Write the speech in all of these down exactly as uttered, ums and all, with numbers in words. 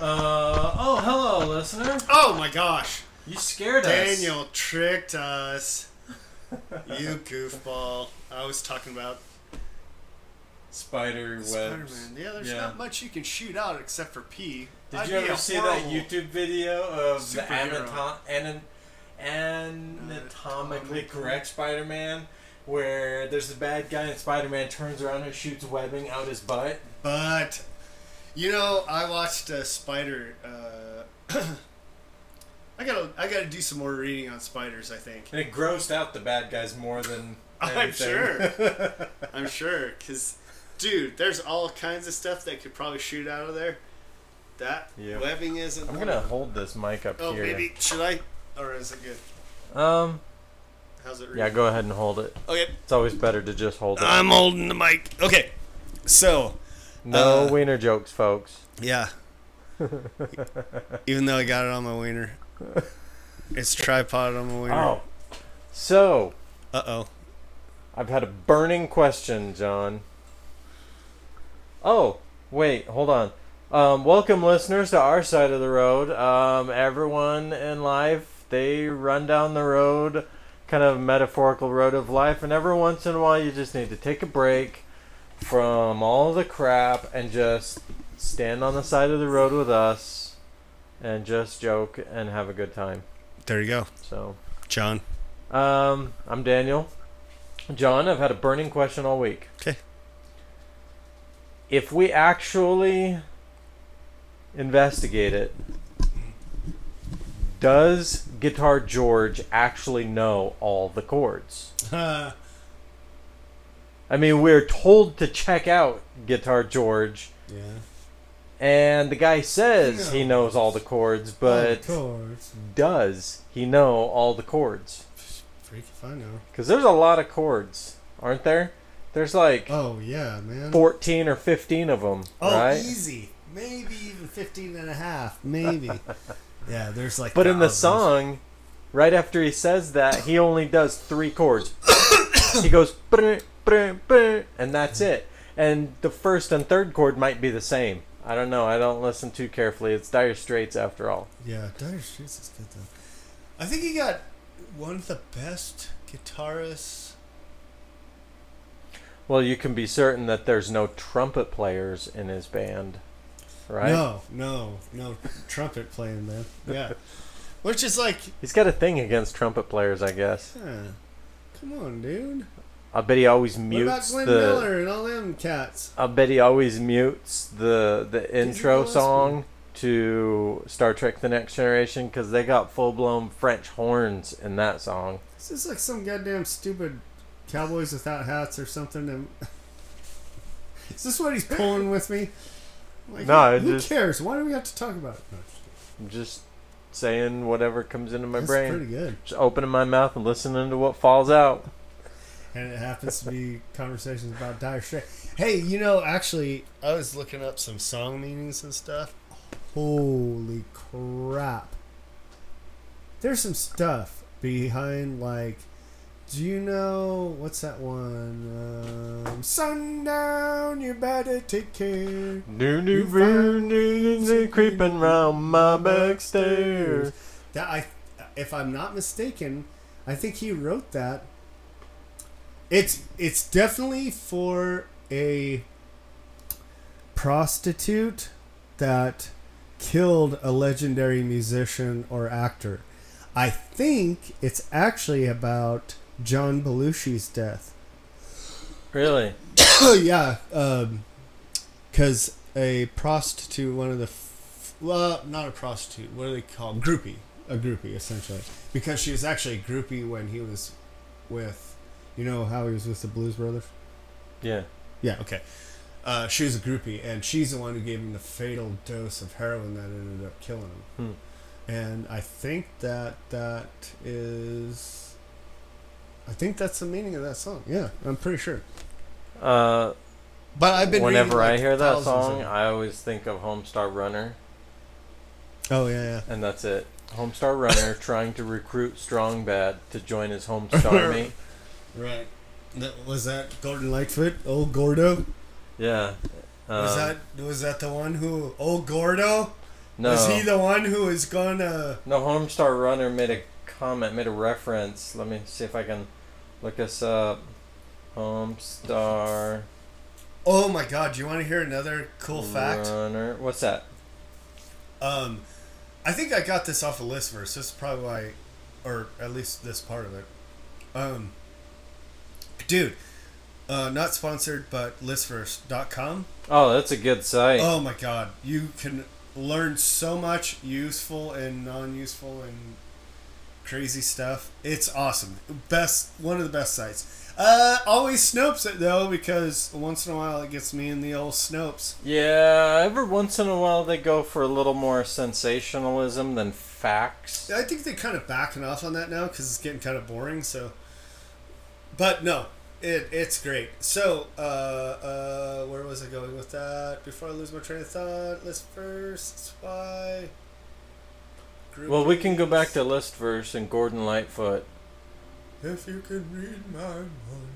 Uh, oh, hello, listener. Oh, my gosh. You scared Daniel us. Daniel tricked us. You goofball. I was talking about... Spider webs. Spider-Man. Yeah, there's yeah. not much you can shoot out except for pee. Did I'd you ever see that YouTube video of superhero. the anatom- an- anatomically correct Spider-Man? Where there's a bad guy and Spider-Man turns around and shoots webbing out his butt. But, you know, I watched uh, Spider... Uh, I gotta I gotta do some more reading on spiders, I think. And it grossed out the bad guys more than anything. I'm sure. I'm sure, because... Dude, there's all kinds of stuff that could probably shoot out of there. That yeah. webbing isn't... I'm going to hold this mic up oh, here. Oh, maybe. Should I? Or is it good? Um. How's it read? Yeah, go ahead and hold it. Okay. It's always better to just hold it. I'm holding the mic. Okay. So. No uh, wiener jokes, folks. Yeah. Even though I got it on my wiener. It's tripod on my wiener. Oh. So. Uh-oh. I've had a burning question, John. Oh, wait, hold on. Um, welcome, listeners, to our side of the road. Um, everyone in life, they run down the road, kind of metaphorical road of life, and every once in a while you just need to take a break from all the crap and just stand on the side of the road with us and just joke and have a good time. There you go. So, John. Um, I'm Daniel. John, I've had a burning question all week. Okay. If we actually investigate it, does Guitar George actually know all the chords? Uh. I mean, we're told to check out Guitar George. Yeah. And the guy says he knows, he knows all the chords, but the chords. Does he know all the chords? Freak if I know. Because there's a lot of chords, aren't there? There's like oh yeah man fourteen or fifteen of them. Oh, right? Easy, maybe even fifteen and a half, maybe. Yeah, there's like. But thousands. In the song, right after he says that, he only does three chords. He goes brr, brr, brr, and that's it. And the first and third chord might be the same. I don't know. I don't listen too carefully. It's Dire Straits after all. Yeah, Dire Straits is good though. I think he got one of the best guitarists. Well, you can be certain that there's no trumpet players in his band, right? No, no, no trumpet playing, man. Yeah. Which is like... He's got a thing against trumpet players, I guess. Yeah. Come on, dude. I bet he always mutes the... What about Glenn the, Miller and all them cats? I bet he always mutes the, the intro song to Star Trek: The Next Generation because they got full-blown French horns in that song. This is like some goddamn stupid... Cowboys Without Hats or something. And is this what he's pulling with me? Like, no, who just, cares? Why do we have to talk about it? No, I'm just saying whatever comes into my That's brain. Pretty good. Just opening my mouth and listening to what falls out. And it happens to be conversations about Dire Straits. Hey, you know, actually, I was looking up some song meanings and stuff. Holy crap! There's some stuff behind, like. Do you know, what's that one? Um, sundown, you better take care. Do, do, do, do, do, creeping round my back stairs. That I, if I'm not mistaken, I think he wrote that. It's it's definitely for a prostitute that killed a legendary musician or actor. I think it's actually about... John Belushi's death. Really? Yeah. Um, because a prostitute, one of the... F- well, not a prostitute. What do they call them? Groupie. A groupie, essentially. Because she was actually a groupie when he was with... You know how he was with the Blues Brothers? Yeah. Yeah, okay. Uh, she was a groupie, and she's the one who gave him the fatal dose of heroin that ended up killing him. Hmm. And I think that that is... I think that's the meaning of that song. Yeah, I'm pretty sure. Uh, but I've been whenever like I hear that song, I always think of Homestar Runner. Oh yeah, yeah. And that's it. Homestar Runner trying to recruit Strong Bad to join his Homestar mate. Right. That, was that Gordon Lightfoot? Old Gordo. Yeah. Uh, was that was that the one who Old Gordo? No. Was he the one who is gonna... No, Homestar Runner made a comment, made a reference. Let me see if I can look this up. Homestar... Oh my god, do you want to hear another cool fact? Runner. What's that? Um, I think I got this off of Listverse. This is probably why... Or at least this part of it. Um, dude... Uh, not sponsored, but listverse dot com. Oh, that's a good site. Oh my god. You can learn so much useful and non-useful and crazy stuff. It's awesome. Best, one of the best sites. Uh, always Snopes it though, because once in a while it gets me in the old Snopes. Yeah, every once in a while they go for a little more sensationalism than facts. I think they're kind of backing off on that now because it's getting kind of boring, so. But no. It It's great. So, uh, uh, where was I going with that? Before I lose my train of thought, Listverse, why? Group well, we can go back to Listverse and Gordon Lightfoot. If you can read my mind.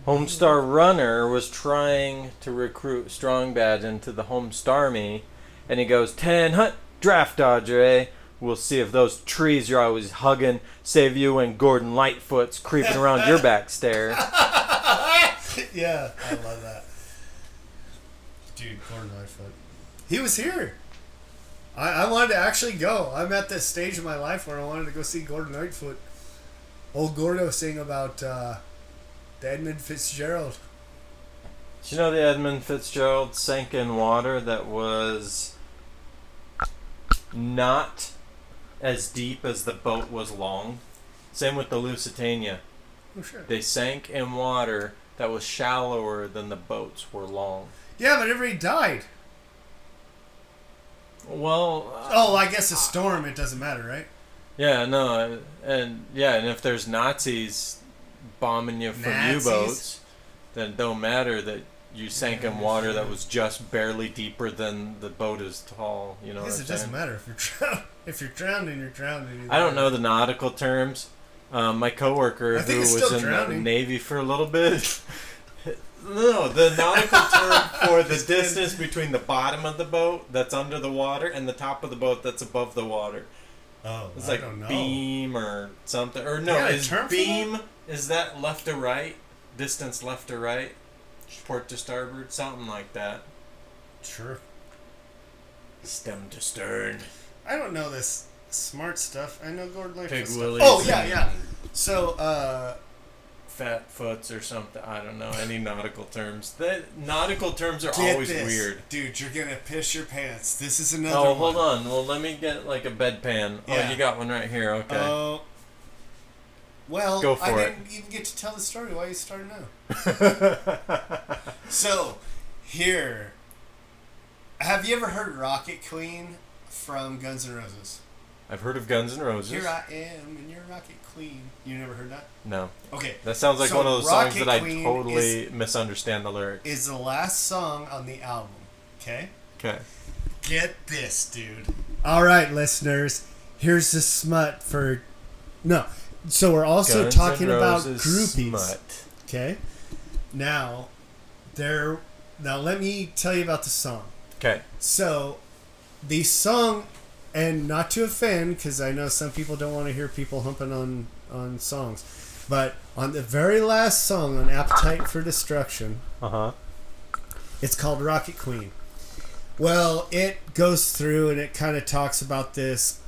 Homestar Runner was trying to recruit Strong Bad into the Homestarmy, and he goes, Ten Hunt, Draft Dodger, eh? We'll see if those trees you're always hugging save you when Gordon Lightfoot's creeping around your back stair. Yeah, I love that. Dude, Gordon Lightfoot. He was here. I, I wanted to actually go. I'm at this stage in my life where I wanted to go see Gordon Lightfoot. Old Gordo sing about uh, the Edmund Fitzgerald. Did you know the Edmund Fitzgerald sank in water that was not as deep as the boat was long? Same with the Lusitania. Oh, sure. They sank in water... that was shallower than the boats were long. Yeah, but everybody died. Well... Uh, oh, I guess a storm, it doesn't matter, right? Yeah, no, and yeah, and if there's Nazis bombing you from Nazis? U-boats, then it don't matter that you sank yeah, in water that was just barely deeper than the boat is tall, you know I guess it saying? Doesn't matter. If you're, drown- if you're drowning, you're drowning. Either. I don't know the nautical terms. Um, my coworker who was in drowning. the Navy for a little bit. No, the nautical term for the distance between the bottom of the boat that's under the water and the top of the boat that's above the water. Oh, it's I like don't know. Beam or something. Or no, yeah, is beam is that left to right? Distance left to right, port to starboard, something like that. Sure. Stem to stern. I don't know this. Smart stuff. I know Gordon Lightfoot stuff. Oh, yeah, yeah. So, uh... fat foots or something. I don't know. Any nautical terms. The nautical terms are always this. Weird. Dude, you're going to piss your pants. This is another oh, one. Oh, hold on. Well, let me get, like, a bedpan. Yeah. Oh, you got one right here. Okay. Oh. Uh, well, Go for I it. didn't even get to tell the story. Why you starting now? So, here. Have you ever heard Rocket Queen from Guns N' Roses? I've heard of Guns N' Roses. Here I am, and you're Rocket Queen. You never heard that? No. Okay. That sounds like so one of those Rocket songs that Queen I totally is, misunderstand the lyrics. Is the last song on the album. Okay? Okay. Get this, dude. All right, listeners. Here's the smut for... No. So we're also Guns talking about groupies. Smut. Okay? Now, there... Now, let me tell you about the song. Okay. So, the song... And not to offend, because I know some people don't want to hear people humping on, on songs. But on the very last song on Appetite for Destruction, uh-huh. It's called Rocket Queen. Well, it goes through and it kind of talks about this.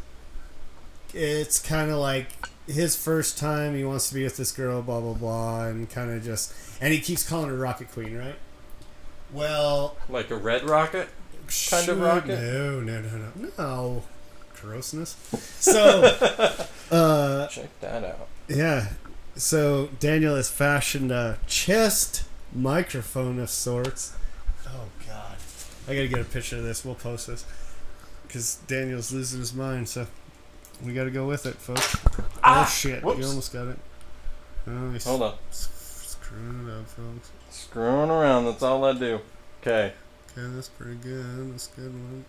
It's kind of like his first time, he wants to be with this girl, blah, blah, blah. And kind of just... And he keeps calling her Rocket Queen, right? Well... Like a red rocket? Kind sure, of rocket? No, no, no, no. No. Grossness. So, uh, check that out. Yeah. So Daniel has fashioned a chest microphone of sorts. Oh God, I gotta get a picture of this. We'll post this because Daniel's losing his mind. So we gotta go with it, folks. Ah, oh shit! Whoops. You almost got it. Oh, Hold on. S- screwing it up, folks. Screwing around. That's all I do. Okay. Okay, that's pretty good. That's a good one.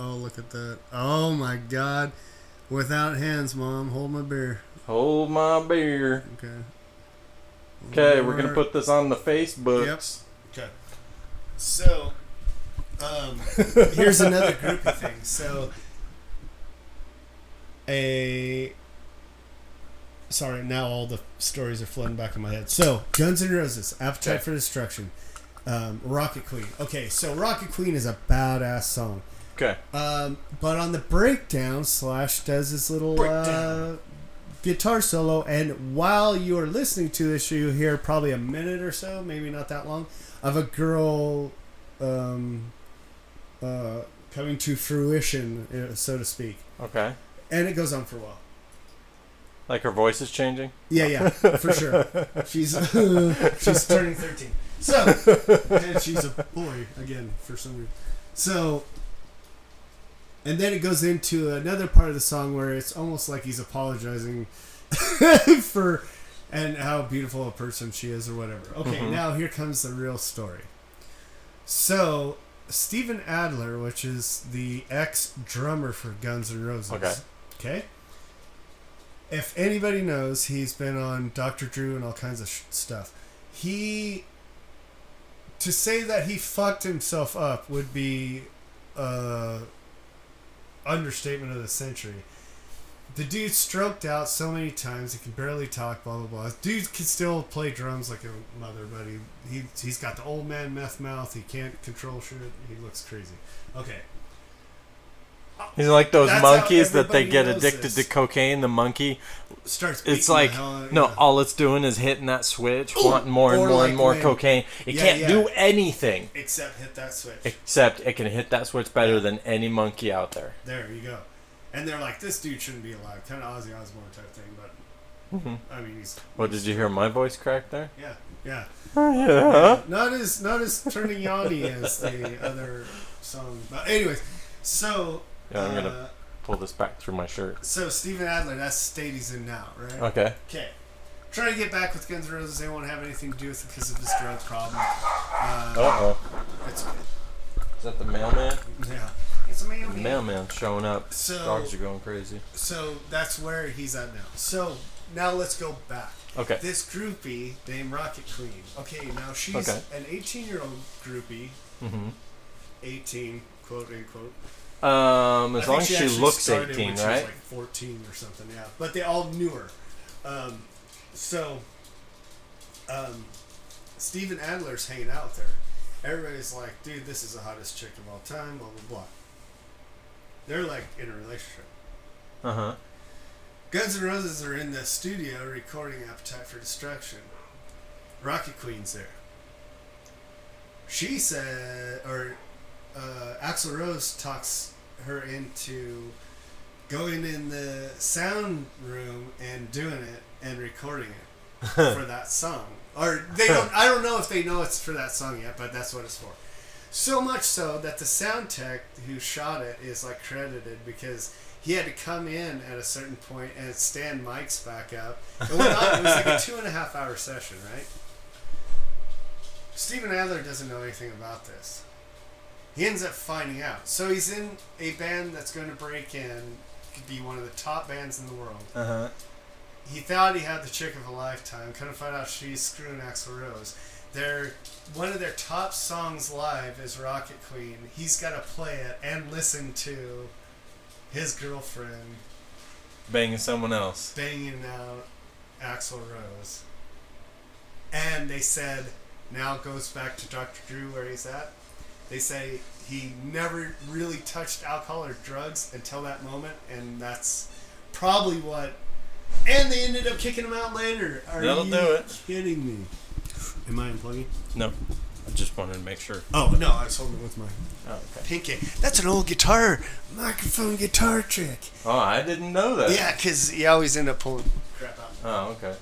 Oh, look at that. Oh, my God. Without hands, Mom. Hold my beer. Hold my beer. Okay. Okay, Lord. We're going to put this on the Facebooks. Yep. Okay. So, Um, here's another groupie thing. So, a sorry, now all the stories are flooding back in my head. So, Guns N' Roses, Appetite okay. for Destruction, um, Rocket Queen. Okay, so Rocket Queen is a badass song. Okay. Um, but on the breakdown, Slash does his little uh, guitar solo, and while you are listening to this, you hear probably a minute or so, maybe not that long, of a girl um, uh, coming to fruition, so to speak. Okay. And it goes on for a while. Like her voice is changing? Yeah, yeah, for sure. She's she's turning thirteen. So, and she's a boy again for some reason. So... And then it goes into another part of the song where it's almost like he's apologizing for and how beautiful a person she is or whatever. Okay, mm-hmm. Now here comes the real story. So, Steven Adler, which is the ex-drummer for Guns N' Roses. Okay. Okay? If anybody knows, he's been on Doctor Drew and all kinds of sh- stuff. He... To say that he fucked himself up would be... Uh... understatement of the century. The dude stroked out so many times he can barely talk, blah blah blah. Dude can still play drums like a mother, but he, he he's got the old man meth mouth. He can't control shit. He looks crazy. Okay. He's like those That's monkeys that they get addicted this. to cocaine. The monkey starts. It's like no, yeah. all it's doing is hitting that switch, Ooh, wanting more and more like and more man. cocaine. It yeah, can't yeah. do anything except hit that switch. Except it can hit that switch better yeah. than any monkey out there. There you go. And they're like, this dude shouldn't be alive. Kind of Ozzy Osbourne type thing, but mm-hmm. I mean, he's. Well, did you hear my voice crack there? Yeah, yeah. Oh, yeah. yeah. Not as not as turning yawny as the other song, but anyways, so. Yeah, I'm going to uh, pull this back through my shirt. So, Steven Adler, that's the state he's in now, right? Okay. Okay. Trying to get back with Guns N' Roses. They won't have anything to do with it because of this drug problem. Uh, Uh-oh. It's good. Is that the mailman? Yeah. It's a mailman. The mailman showing up. So, dogs are going crazy. So, that's where he's at now. So, now let's go back. Okay. This groupie named Rocket Queen. Okay, now she's okay. an eighteen-year-old groupie. Mm-hmm. eighteen, quote, unquote. Um, as long as she, she looks eighteen, when she right? was like fourteen or something, yeah. But they all knew her. Um, so, um, Steven Adler's hanging out there. Everybody's like, dude, this is the hottest chick of all time, blah, blah, blah. They're like in a relationship. Uh huh. Guns N' Roses are in the studio recording Appetite for Destruction. Rocket Queen's there. She said, or. Uh, Axl Rose talks her into going in the sound room and doing it and recording it for that song. Or they don't. I don't know if they know it's for that song yet, but that's what it's for. So much so that the sound tech who shot it is like credited because he had to come in at a certain point and stand mics back up. It went on. It was like a two and a half hour session, right? Steven Adler doesn't know anything about this. He ends up finding out. So he's in a band that's going to break in, could be one of the top bands in the world. Uh-huh. He thought he had the chick of a lifetime. Couldn't find out she's screwing Axl Rose. Their, one of their top songs live is Rocket Queen. He's got to play it and listen to his girlfriend. Banging someone else. Banging out Axl Rose. And they said, now it goes back to Doctor Drew where he's at. They say he never really touched alcohol or drugs until that moment, and that's probably what... And they ended up kicking him out later. Are That'll you do it. kidding me? Am I unplugging? No. I just wanted to make sure. Oh, no, I was holding it with my oh, okay. pinky. That's an old guitar, microphone guitar trick. Oh, I didn't know that. Yeah, because you always end up pulling crap out. Oh, okay.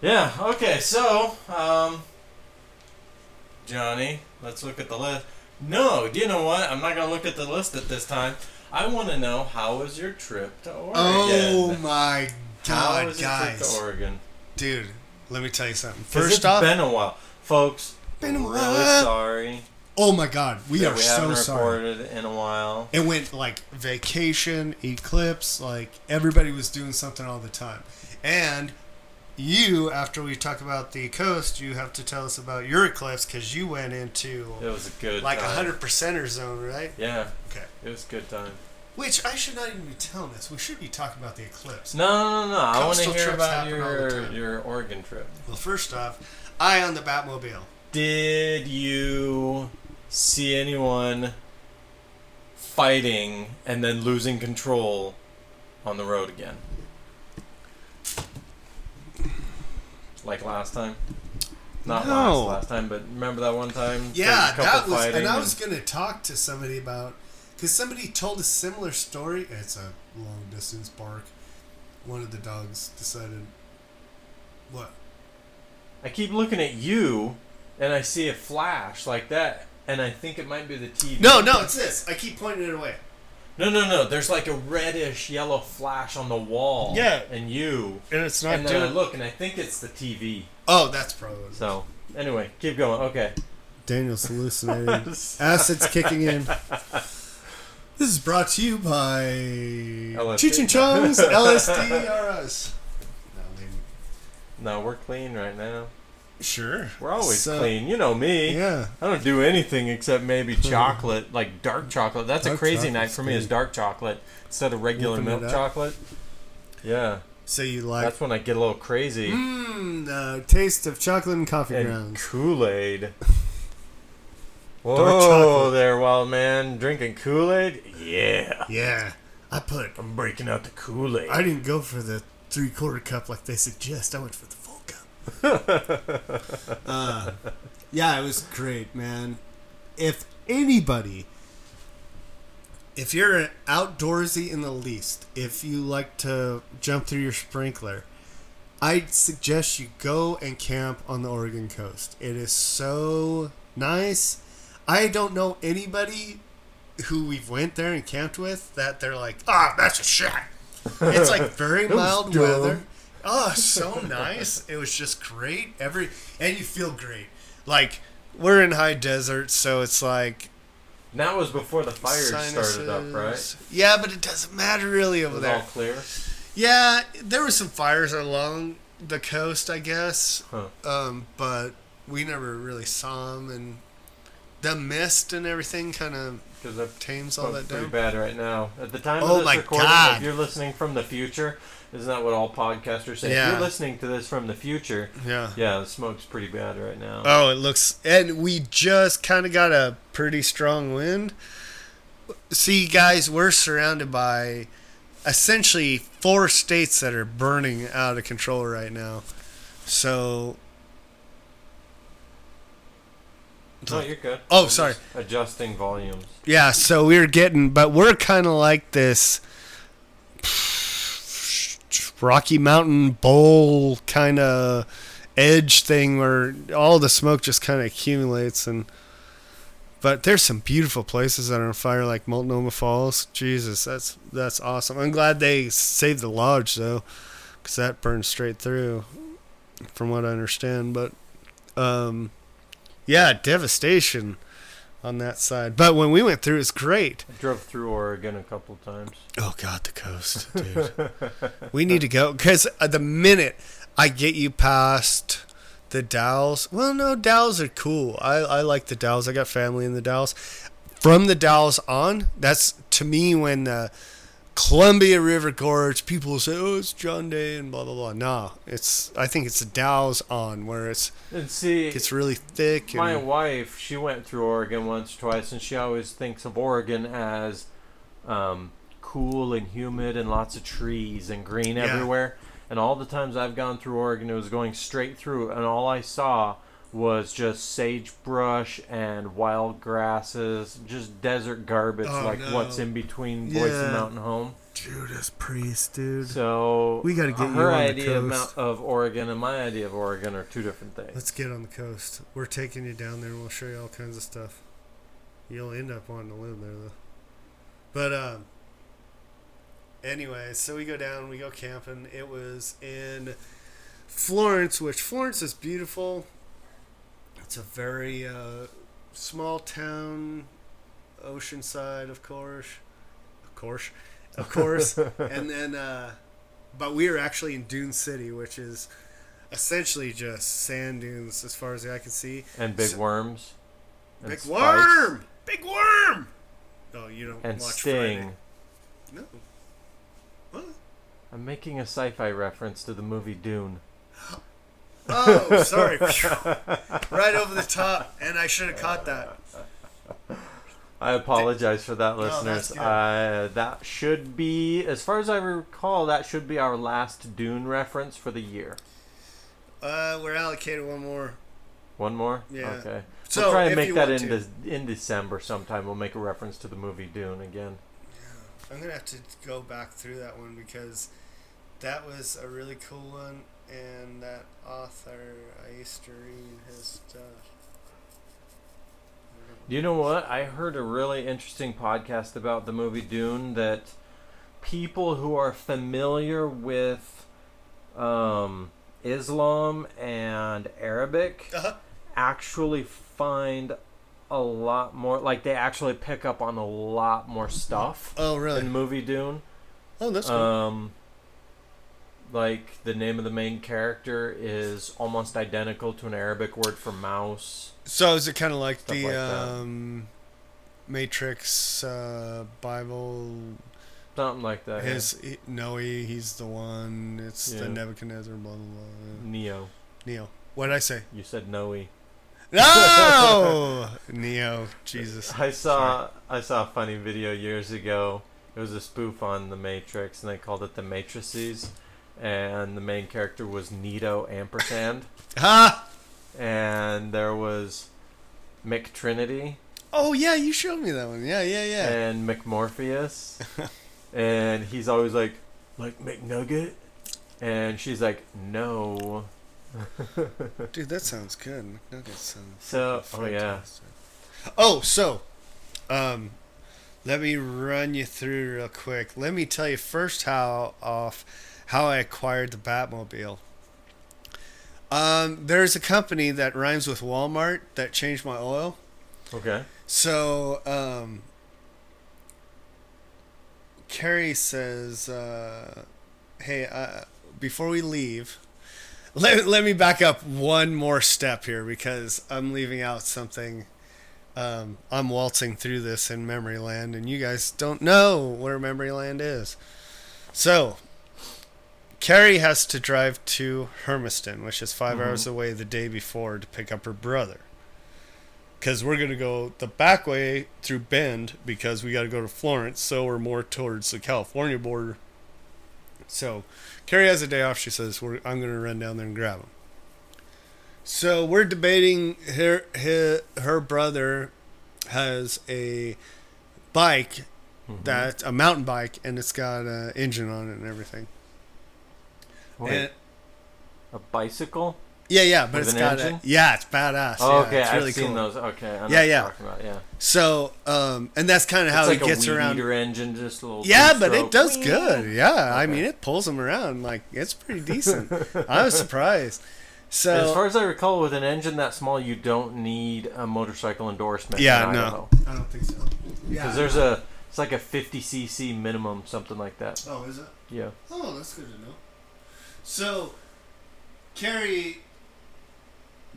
Yeah, okay, so... um Johnny, let's look at the list. No, you know what? I'm not going to look at the list at this time. I want to know, how was your trip to Oregon? Oh, my God, how was guys. Your trip to Oregon? Dude, let me tell you something. First it's off... It's been a while. Folks, been a while. Really sorry. Oh, my God. We are we so sorry. We haven't recorded in a while. It went, like, vacation, eclipse. Like, everybody was doing something all the time. And you, after we talk about the coast, you have to tell us about your eclipse, because you went into it was a good like a hundred percenter zone, right? Yeah. Okay. It was a good time. Which I should not even be telling this. We should be talking about the eclipse. No, no, no, no. I want to hear about your your Oregon trip. Well, first off, I own the Batmobile. Did you see anyone fighting and then losing control on the road again? Like last time? Not no. last last time, but remember that one time? Yeah, that was, and I was going to talk to somebody about, because somebody told a similar story. It's a long distance bark. One of the dogs decided, what? I keep looking at you, and I see a flash like that, and I think it might be the T V. No, no, it's this. I keep pointing it away. No, no, no. There's like a reddish yellow flash on the wall. Yeah. And you. And it's not. And then doing... I look, and I think it's the T V. Oh, that's probably what it is. So, anyway, keep going. Okay. Daniel's hallucinating. Acid's kicking in. This is brought to you by L S D. Cheech and Chong's L S D R Us. No, we're clean right now. Sure. We're always so, clean. You know me. Yeah. I don't do anything except maybe chocolate, like dark chocolate. That's dark a crazy night for me clean. Is dark chocolate instead of regular Open milk chocolate. Yeah. So you like... That's when I get a little crazy. Mmm, the uh, taste of chocolate and coffee and grounds. And Kool-Aid. Whoa there, wild man. Drinking Kool-Aid? Yeah. Yeah. I put... I'm breaking out the Kool-Aid. I didn't go for the three-quarter cup like they suggest. I went for the full cup. uh, yeah, it was great, man. If anybody... If you're outdoorsy in the least, if you like to jump through your sprinkler, I suggest you go and camp on the Oregon coast. It is so nice. I don't know anybody who we've went there and camped with that they're like, ah, oh, that's a shot. It's like very mild weather. Oh, so nice. It was just great. Every and you feel great. Like, we're in high desert, so it's like... That was before the fire started up, right? Yeah, but it doesn't matter really over there. It was all clear? Yeah, there were some fires along the coast, I guess. Huh. Um, but we never really saw them. And the mist and everything kind of tames all that down. It's pretty bad right now. At the time of this recording, if you're listening from the future, isn't that what all podcasters say? Yeah. If you're listening to this from the future, yeah, yeah, the smoke's pretty bad right now. Oh, it looks... And we just kind of got a pretty strong wind. See, guys, we're surrounded by essentially four states that are burning out of control right now. So... No, you're good. Oh, I'm sorry. Adjusting volumes. Yeah, so we're getting... But we're kind of like this... Rocky Mountain bowl kind of edge thing where all the smoke just kind of accumulates. And but there's some beautiful places that are on fire, like Multnomah Falls. Jesus, that's that's awesome. I'm glad they saved the lodge though, because that burned straight through, from what I understand. But um, yeah, devastation on that side. But when we went through, it's great. I drove through Oregon a couple times. Oh, God, the coast, dude. We need to go. Because the minute I get you past the Dalles... Well, no, Dalles are cool. I, I like the Dalles. I got family in the Dalles. From the Dalles on, that's, to me, when the Columbia River Gorge, people say, oh, it's John Day and blah, blah, blah. No, it's, I think it's the Dalles on where it's and see, it's really thick. And my wife, she went through Oregon once or twice, and she always thinks of Oregon as um, cool and humid and lots of trees and green yeah. everywhere. And all the times I've gone through Oregon, it was going straight through, and all I saw was just sagebrush and wild grasses, just desert garbage, oh, like no. what's in between Boise yeah. Mountain Home. Judas Priest, dude. So we gotta get uh, you her on idea the coast. Of Oregon and my idea of Oregon are two different things. Let's get on the coast. We're taking you down there, and we'll show you all kinds of stuff. You'll end up wanting to live there, though. But um, anyway, so we go down, we go camping. It was in Florence, which Florence is beautiful. It's a very uh, small town, oceanside, of course, of course, of course. And then, uh, but we were actually in Dune City, which is essentially just sand dunes as far as I can see. And big so, worms. And big spikes. worm! Big worm! No, you don't and watch Sting. Friday. No. What? I'm making a sci-fi reference to the movie Dune. Oh, sorry. Right over the top, and I should have caught that. I apologize for that, listeners. No, uh, that should be, as far as I recall, that should be our last Dune reference for the year. Uh, we're allocated one more. One more? Yeah. Okay. So we'll try and make that in de- in December sometime. We'll make a reference to the movie Dune again. Yeah. I'm going to have to go back through that one because that was a really cool one. And that author, I used to read his stuff. You know what? I heard a really interesting podcast about the movie Dune that people who are familiar with um, Islam and Arabic uh-huh. actually find a lot more, like they actually pick up on a lot more stuff oh, really? in movie Dune. Oh, that's cool. Um, like, the name of the main character is almost identical to an Arabic word for mouse. So is it kind of like the like um, Matrix uh, Bible? Something like that. His yeah. he, Noe, he's the one. It's yeah. the Nebuchadnezzar, blah, blah, blah. Neo. Neo. What did I say? You said Noe. No! Neo. Jesus. I saw Sorry. I saw a funny video years ago. It was a spoof on The Matrix, and they called it The Matrices. And the main character was Nito Ampersand. Ha! And there was McTrinity. Oh, yeah, you showed me that one. Yeah, yeah, yeah. And McMorpheus. And he's always like, like McNugget? And she's like, no. Dude, that sounds good. McNugget sounds So, oh, yeah. Oh, so, um, let me run you through real quick. Let me tell you first how off... how I acquired the Batmobile. Um, there's a company that rhymes with Walmart that changed my oil. Okay. So, um, Carrie says, uh, hey, uh, before we leave, let, let me back up one more step here because I'm leaving out something. Um, I'm waltzing through this in memory land, and you guys don't know where memory land is. So... Carrie has to drive to Hermiston, which is five mm-hmm. hours away the day before, to pick up her brother. Because we're going to go the back way through Bend because we got to go to Florence, so we're more towards the California border. So Carrie has a day off. She says, we're, I'm going to run down there and grab him. So we're debating her, her, her brother has a bike, mm-hmm. that a mountain bike, and it's got an engine on it and everything. Wait, a bicycle? Yeah, yeah, but with it's got a, yeah, it's badass. Oh, okay, yeah, it's I've really seen cool. those. Okay, I know yeah, what yeah. talking about yeah. So, um, and that's kind of how like it gets around. It's like a weed eater engine, just a little. Yeah, but stroke. It does good. Yeah, okay. I mean, it pulls them around like it's pretty decent. I was surprised. So, as far as I recall, with an engine that small, you don't need a motorcycle endorsement. Yeah, in Idaho. No, I don't think so. Yeah, because there's a, it's like a fifty c c minimum, something like that. Oh, is it? Yeah. Oh, that's good to know. So, Carrie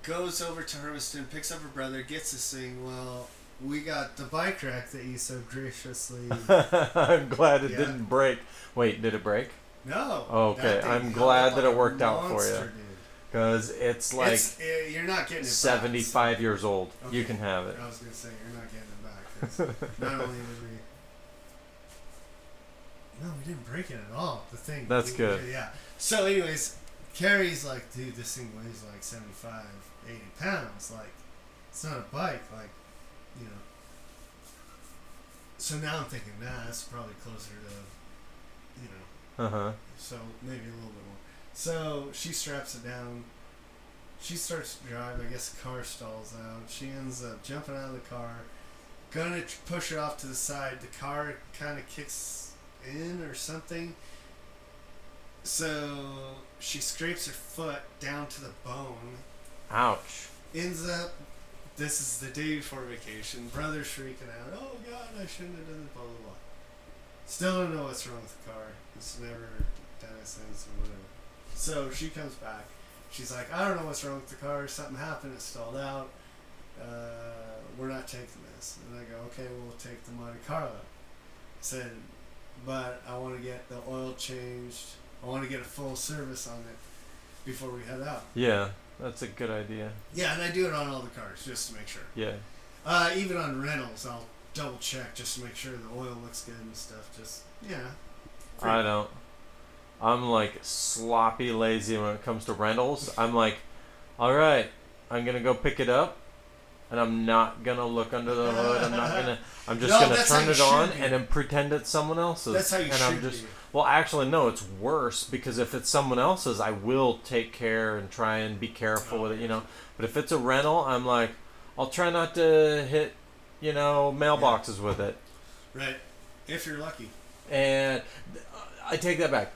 goes over to Hermiston, picks up her brother, gets this thing. Well, we got the bike rack that you so graciously... I'm glad it yeah. didn't break. Wait, did it break? No. Okay, I'm glad that it worked out for you. Because it's like it's, it, you're not getting it seventy-five back. Years old. Okay. You can have it. I was going to say, you're not getting it back. Not only was we... No, we didn't break it at all. The thing. That's we, good. Yeah. So, anyways, Carrie's like, dude, this thing weighs like seventy-five, eighty pounds. Like, it's not a bike. Like, you know. So now I'm thinking, nah, that's probably closer to, you know. Uh huh. So maybe a little bit more. So she straps it down. She starts to drive. I guess the car stalls out. She ends up jumping out of the car, gonna push it off to the side. The car kind of kicks in or something, so she scrapes her foot down to the bone. Ouch. Ends up, this is the day before vacation, brother's shrieking out, oh god, I shouldn't have done it, blah blah blah. Still don't know what's wrong with the car. It's never done its things or whatever. So she comes back, she's like, I don't know what's wrong with the car. Something happened. It stalled out. Uh, we're not taking this. And I go, okay, we'll take the Monte Carlo. I said, but I want to get the oil changed. I want to get a full service on it before we head out. Yeah, that's a good idea. Yeah, and I do it on all the cars just to make sure. Yeah. Uh, even on rentals, I'll double check just to make sure the oil looks good and stuff. Just, yeah. I don't. I'm like sloppy lazy when it comes to rentals. I'm like, all right, I'm going to go pick it up. And I'm not going to look under the hood. I'm not going to... I'm just no, going to turn it on be. and then pretend it's someone else's. That's how you and should I'm just, be. Well, actually, no, it's worse. Because if it's someone else's, I will take care and try and be careful oh, with it, you know. But if it's a rental, I'm like, I'll try not to hit, you know, mailboxes yeah. with it. Right. If you're lucky. And I take that back.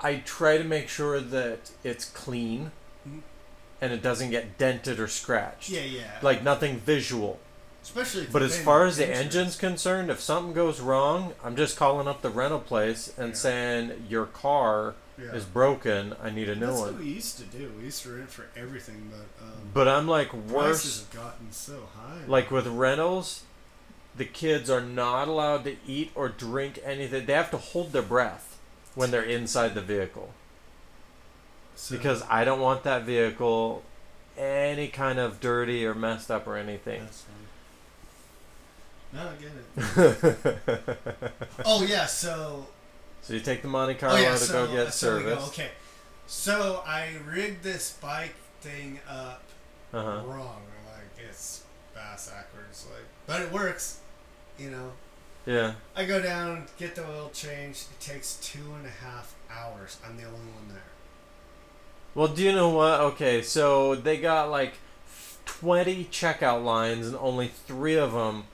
I try to make sure that it's clean. Mm-hmm. And it doesn't get dented or scratched. Yeah, yeah. Like nothing visual. Especially. But as far as the engine's concerned, if something goes wrong, I'm just calling up the rental place and yeah. saying your car yeah. is broken. I need a new That's one. That's what we used to do. We used to rent for everything, but. Um, but I'm like worse. Prices have gotten so high. Like with rentals, the kids are not allowed to eat or drink anything. They have to hold their breath when they're inside the vehicle. So. Because I don't want that vehicle any kind of dirty or messed up or anything. That's funny. No, I get it. oh, yeah, so... So you take the Monte Carlo oh, yeah, to so, go get so service. Okay, so I rigged this bike thing up uh-huh. wrong. Like, it's fast, backwards, like, but it works, you know. Yeah. I go down, get the oil changed. It takes two and a half hours. I'm the only one there. Well, do you know what? Okay, so they got like twenty checkout lines and only three of them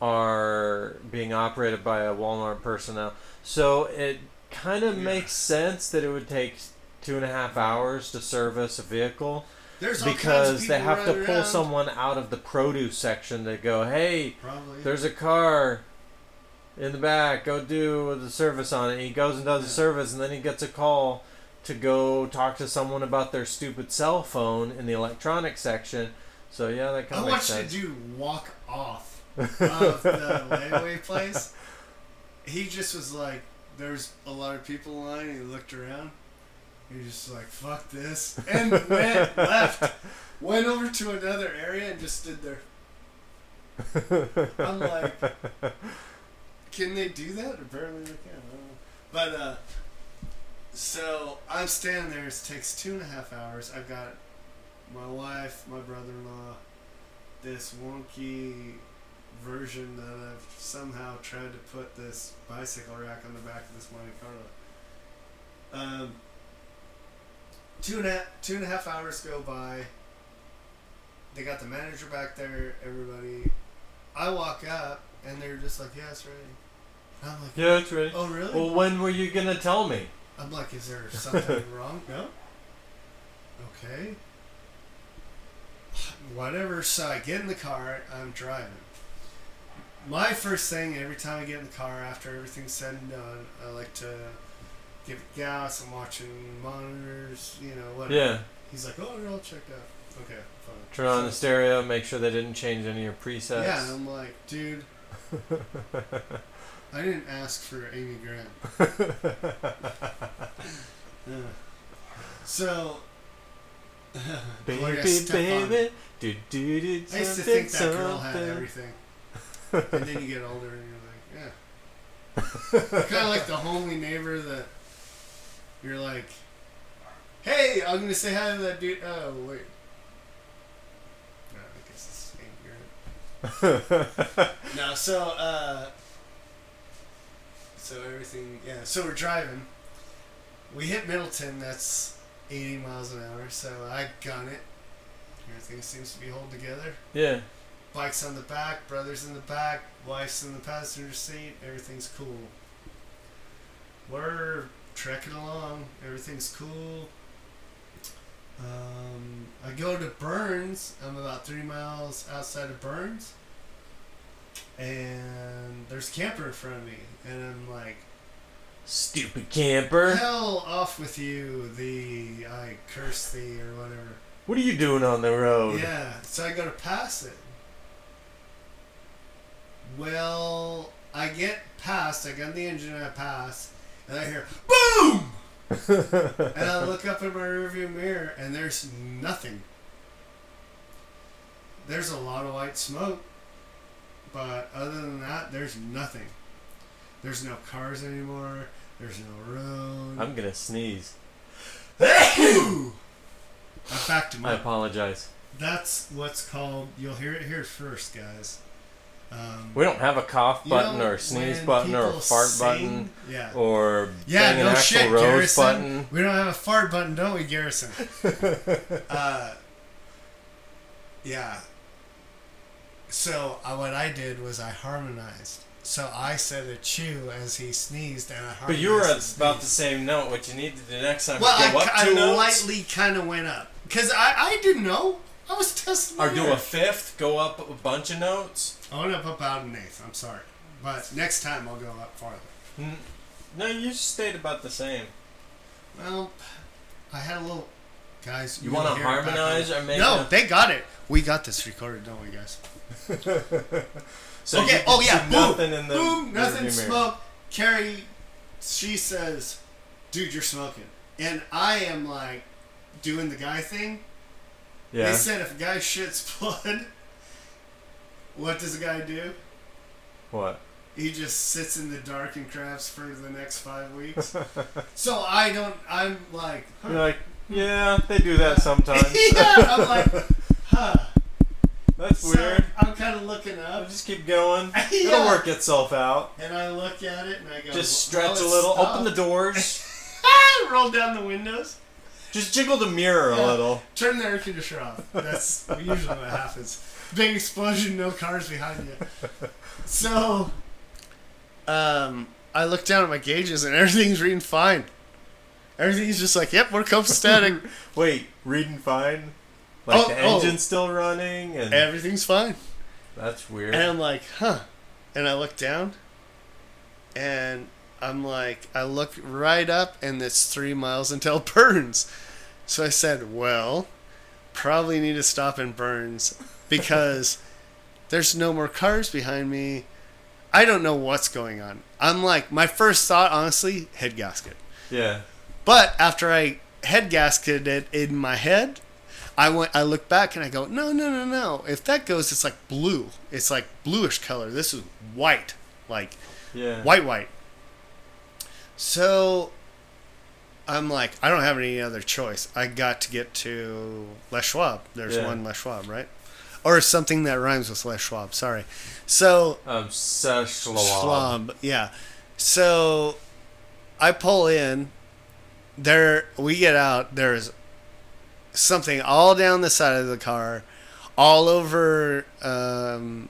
are being operated by a Walmart personnel. So it kind of yeah. makes sense that it would take two and a half hours to service a vehicle. There's because they have to pull around. someone out of the produce section to go, hey, Probably. there's a car in the back, go do the service on it. And he goes and does yeah. the service, and then he gets a call to go talk to someone about their stupid cell phone in the electronics section. So, yeah, that kind of makes sense. I watched a dude walk off of the layaway place. He just was like, there's a lot of people in line. He looked around. He was just like, fuck this. And went left. Went over to another area and just stood there. I'm like, can they do that? Apparently they can. I don't know. But, uh... so I'm standing there. It takes two and a half hours. I've got my wife, my brother-in-law, this wonky version that I've somehow tried to put this bicycle rack on the back of this Monte Carlo. Um, two and a half, two and a half hours go by. They got the manager back there. Everybody. I walk up and they're just like, "Yeah, it's ready." And I'm like, "Yeah, it's ready." Oh, really? Well, when were you gonna tell me? I'm like, is there something wrong? No? Okay. Whatever. So I get in the car. I'm driving. My first thing, every time I get in the car, after everything's said and done, I like to give it gas. I'm watching monitors, you know, whatever. Yeah. He's like, oh, you're all checked out. Okay, fine. Turn on the stereo. Make sure they didn't change any of your presets. Yeah, and I'm like, dude. I didn't ask for Amy Grant. yeah. So, baby, like I baby, do, do, do, I used to think that girl had everything, and then you get older and you're like, yeah, kind of like the homely neighbor that you're like, hey, I'm gonna say hi to that dude. Oh wait, no, I guess it's Amy Grant. no, so. uh... So everything, yeah. So we're driving. We hit Middleton. That's eighty miles an hour. So I gun it. Everything seems to be holding together. Yeah. Bike's on the back. Brother's in the back. Wife's in the passenger seat. Everything's cool. We're trekking along. Everything's cool. Um, I go to Burns. I'm about three miles outside of Burns. And there's a camper in front of me. And I'm like, Stupid camper. Hell off with you, the I curse thee or whatever. What are you doing on the road? Yeah, so I gotta pass it. Well, I get past, I get on the engine and I pass, and I hear BOOM! And I look up in my rearview mirror and there's nothing. There's a lot of white smoke, but other than that, there's nothing. There's no cars anymore. There's no road. I'm gonna sneeze. I'm back to my. I apologize. That's what's called. You'll hear it here first, guys. Um, we don't have a cough button, you know, or a sneeze button or a fart sing, button, yeah. or yeah, bang no an Axl shit, Rose Garrison. Button. We don't have a fart button, don't we, Garrison? uh, yeah. So uh, what I did was I harmonized. So I said a chew as he sneezed, and I harmonized. But you were about the same note. What you need to do next time? Well, go I, up I, two I lightly kind of went up because I, I didn't know. I was testing. Or do a fifth, go up a bunch of notes. I went up about an eighth. I'm sorry, but next time I'll go up farther. No, you stayed about the same. Well, I had a little. Guys, you, you want to harmonize or make? No, a... they got it. We got this recorded, don't we, guys? So okay. Oh yeah. Boom. In the boom. Nothing. Smoke. Carrie, she says, "Dude, you're smoking," and I am like, doing the guy thing. Yeah. They said if a guy shits blood, what does a guy do? What? He just sits in the dark and crafts for the next five weeks. So I don't. I'm like. Huh. You're like, yeah, they do that sometimes. Yeah. I'm like, huh. That's so weird. I'm kind of looking up. I'll just keep going. Yeah. It'll work itself out. And I look at it and I go... Just stretch well, a little. Stopped. Open the doors. Roll down the windows. Just jiggle the mirror yeah. a little. Turn the air conditioner off. That's usually what happens. Big explosion, no cars behind you. So, um, I look down at my gauges and everything's reading fine. Everything's just like, yep, we're comp static. Wait, reading fine? Like oh, the engine's oh. still running and everything's fine. That's weird. And I'm like, huh. And I look down and I'm like, I look right up and it's three miles until Burns. So I said, well, probably need to stop in Burns because there's no more cars behind me. I don't know what's going on. I'm like, my first thought, honestly, head gasket. Yeah. But after I head gasketed it in my head, I went. I look back and I go, no, no, no, no. If that goes, it's like blue. It's like bluish color. This is white, like yeah. white, white. So I'm like, I don't have any other choice. I got to get to Les Schwab. There's yeah. one Les Schwab, right? Or something that rhymes with Les Schwab. Sorry. So um, Schwab. Schwab. Yeah. So I pull in. There we get out. There's something all down the side of the car, all over um,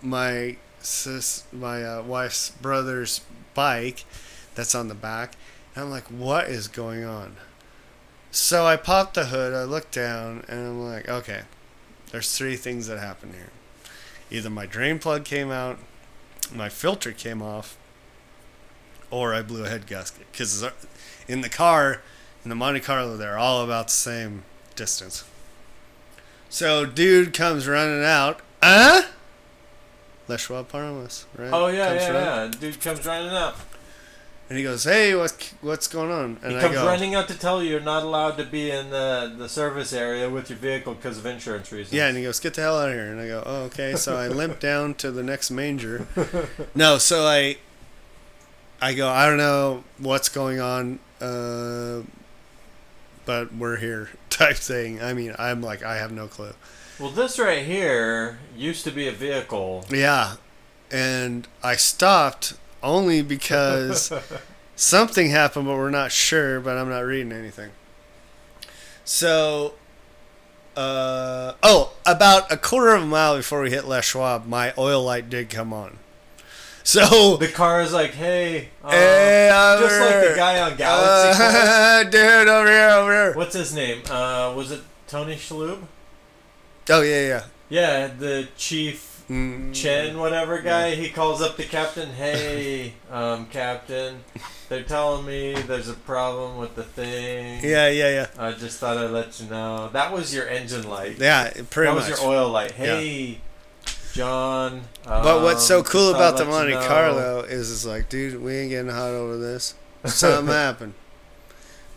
my sis, my uh, wife's brother's bike that's on the back. And I'm like, what is going on? So I popped the hood, I looked down, and I'm like, okay, there's three things that happened here. Either my drain plug came out, my filter came off, or I blew a head gasket. Because in the car... In the Monte Carlo, they're all about the same distance. So, dude comes running out. Huh? Les Schwab Parmas, right? Oh, yeah, comes yeah, running. yeah. Dude comes running out. And he goes, hey, what's, what's going on? And he I comes go, running out to tell you you're not allowed to be in the, the service area with your vehicle because of insurance reasons. Yeah, and he goes, get the hell out of here. And I go, oh, okay. So I limp down to the next manger. No, so I, I go, I don't know what's going on. Uh... But we're here, type thing. I mean, I'm like, I have no clue. Well, this right here used to be a vehicle. Yeah. And I stopped only because something happened, but we're not sure, but I'm not reading anything. So, uh, oh, about a quarter of a mile before we hit Les Schwab, my oil light did come on. So the car is like, hey, uh, hey over, just like the guy on Galaxy uh, Quest. Dude, over here, over here. What's his name? Uh, was it Tony Shalhoub? Oh yeah, yeah. Yeah, the chief mm. Chen, whatever guy, yeah. He calls up the captain. Hey, um, captain, they're telling me there's a problem with the thing. Yeah, yeah, yeah. I just thought I'd let you know. That was your engine light. Yeah, pretty that much. That was your oil light. Hey, yeah. John. Um, but what's so cool about the Monte you know. Carlo is it's like, dude, we ain't getting hot over this. Something happened.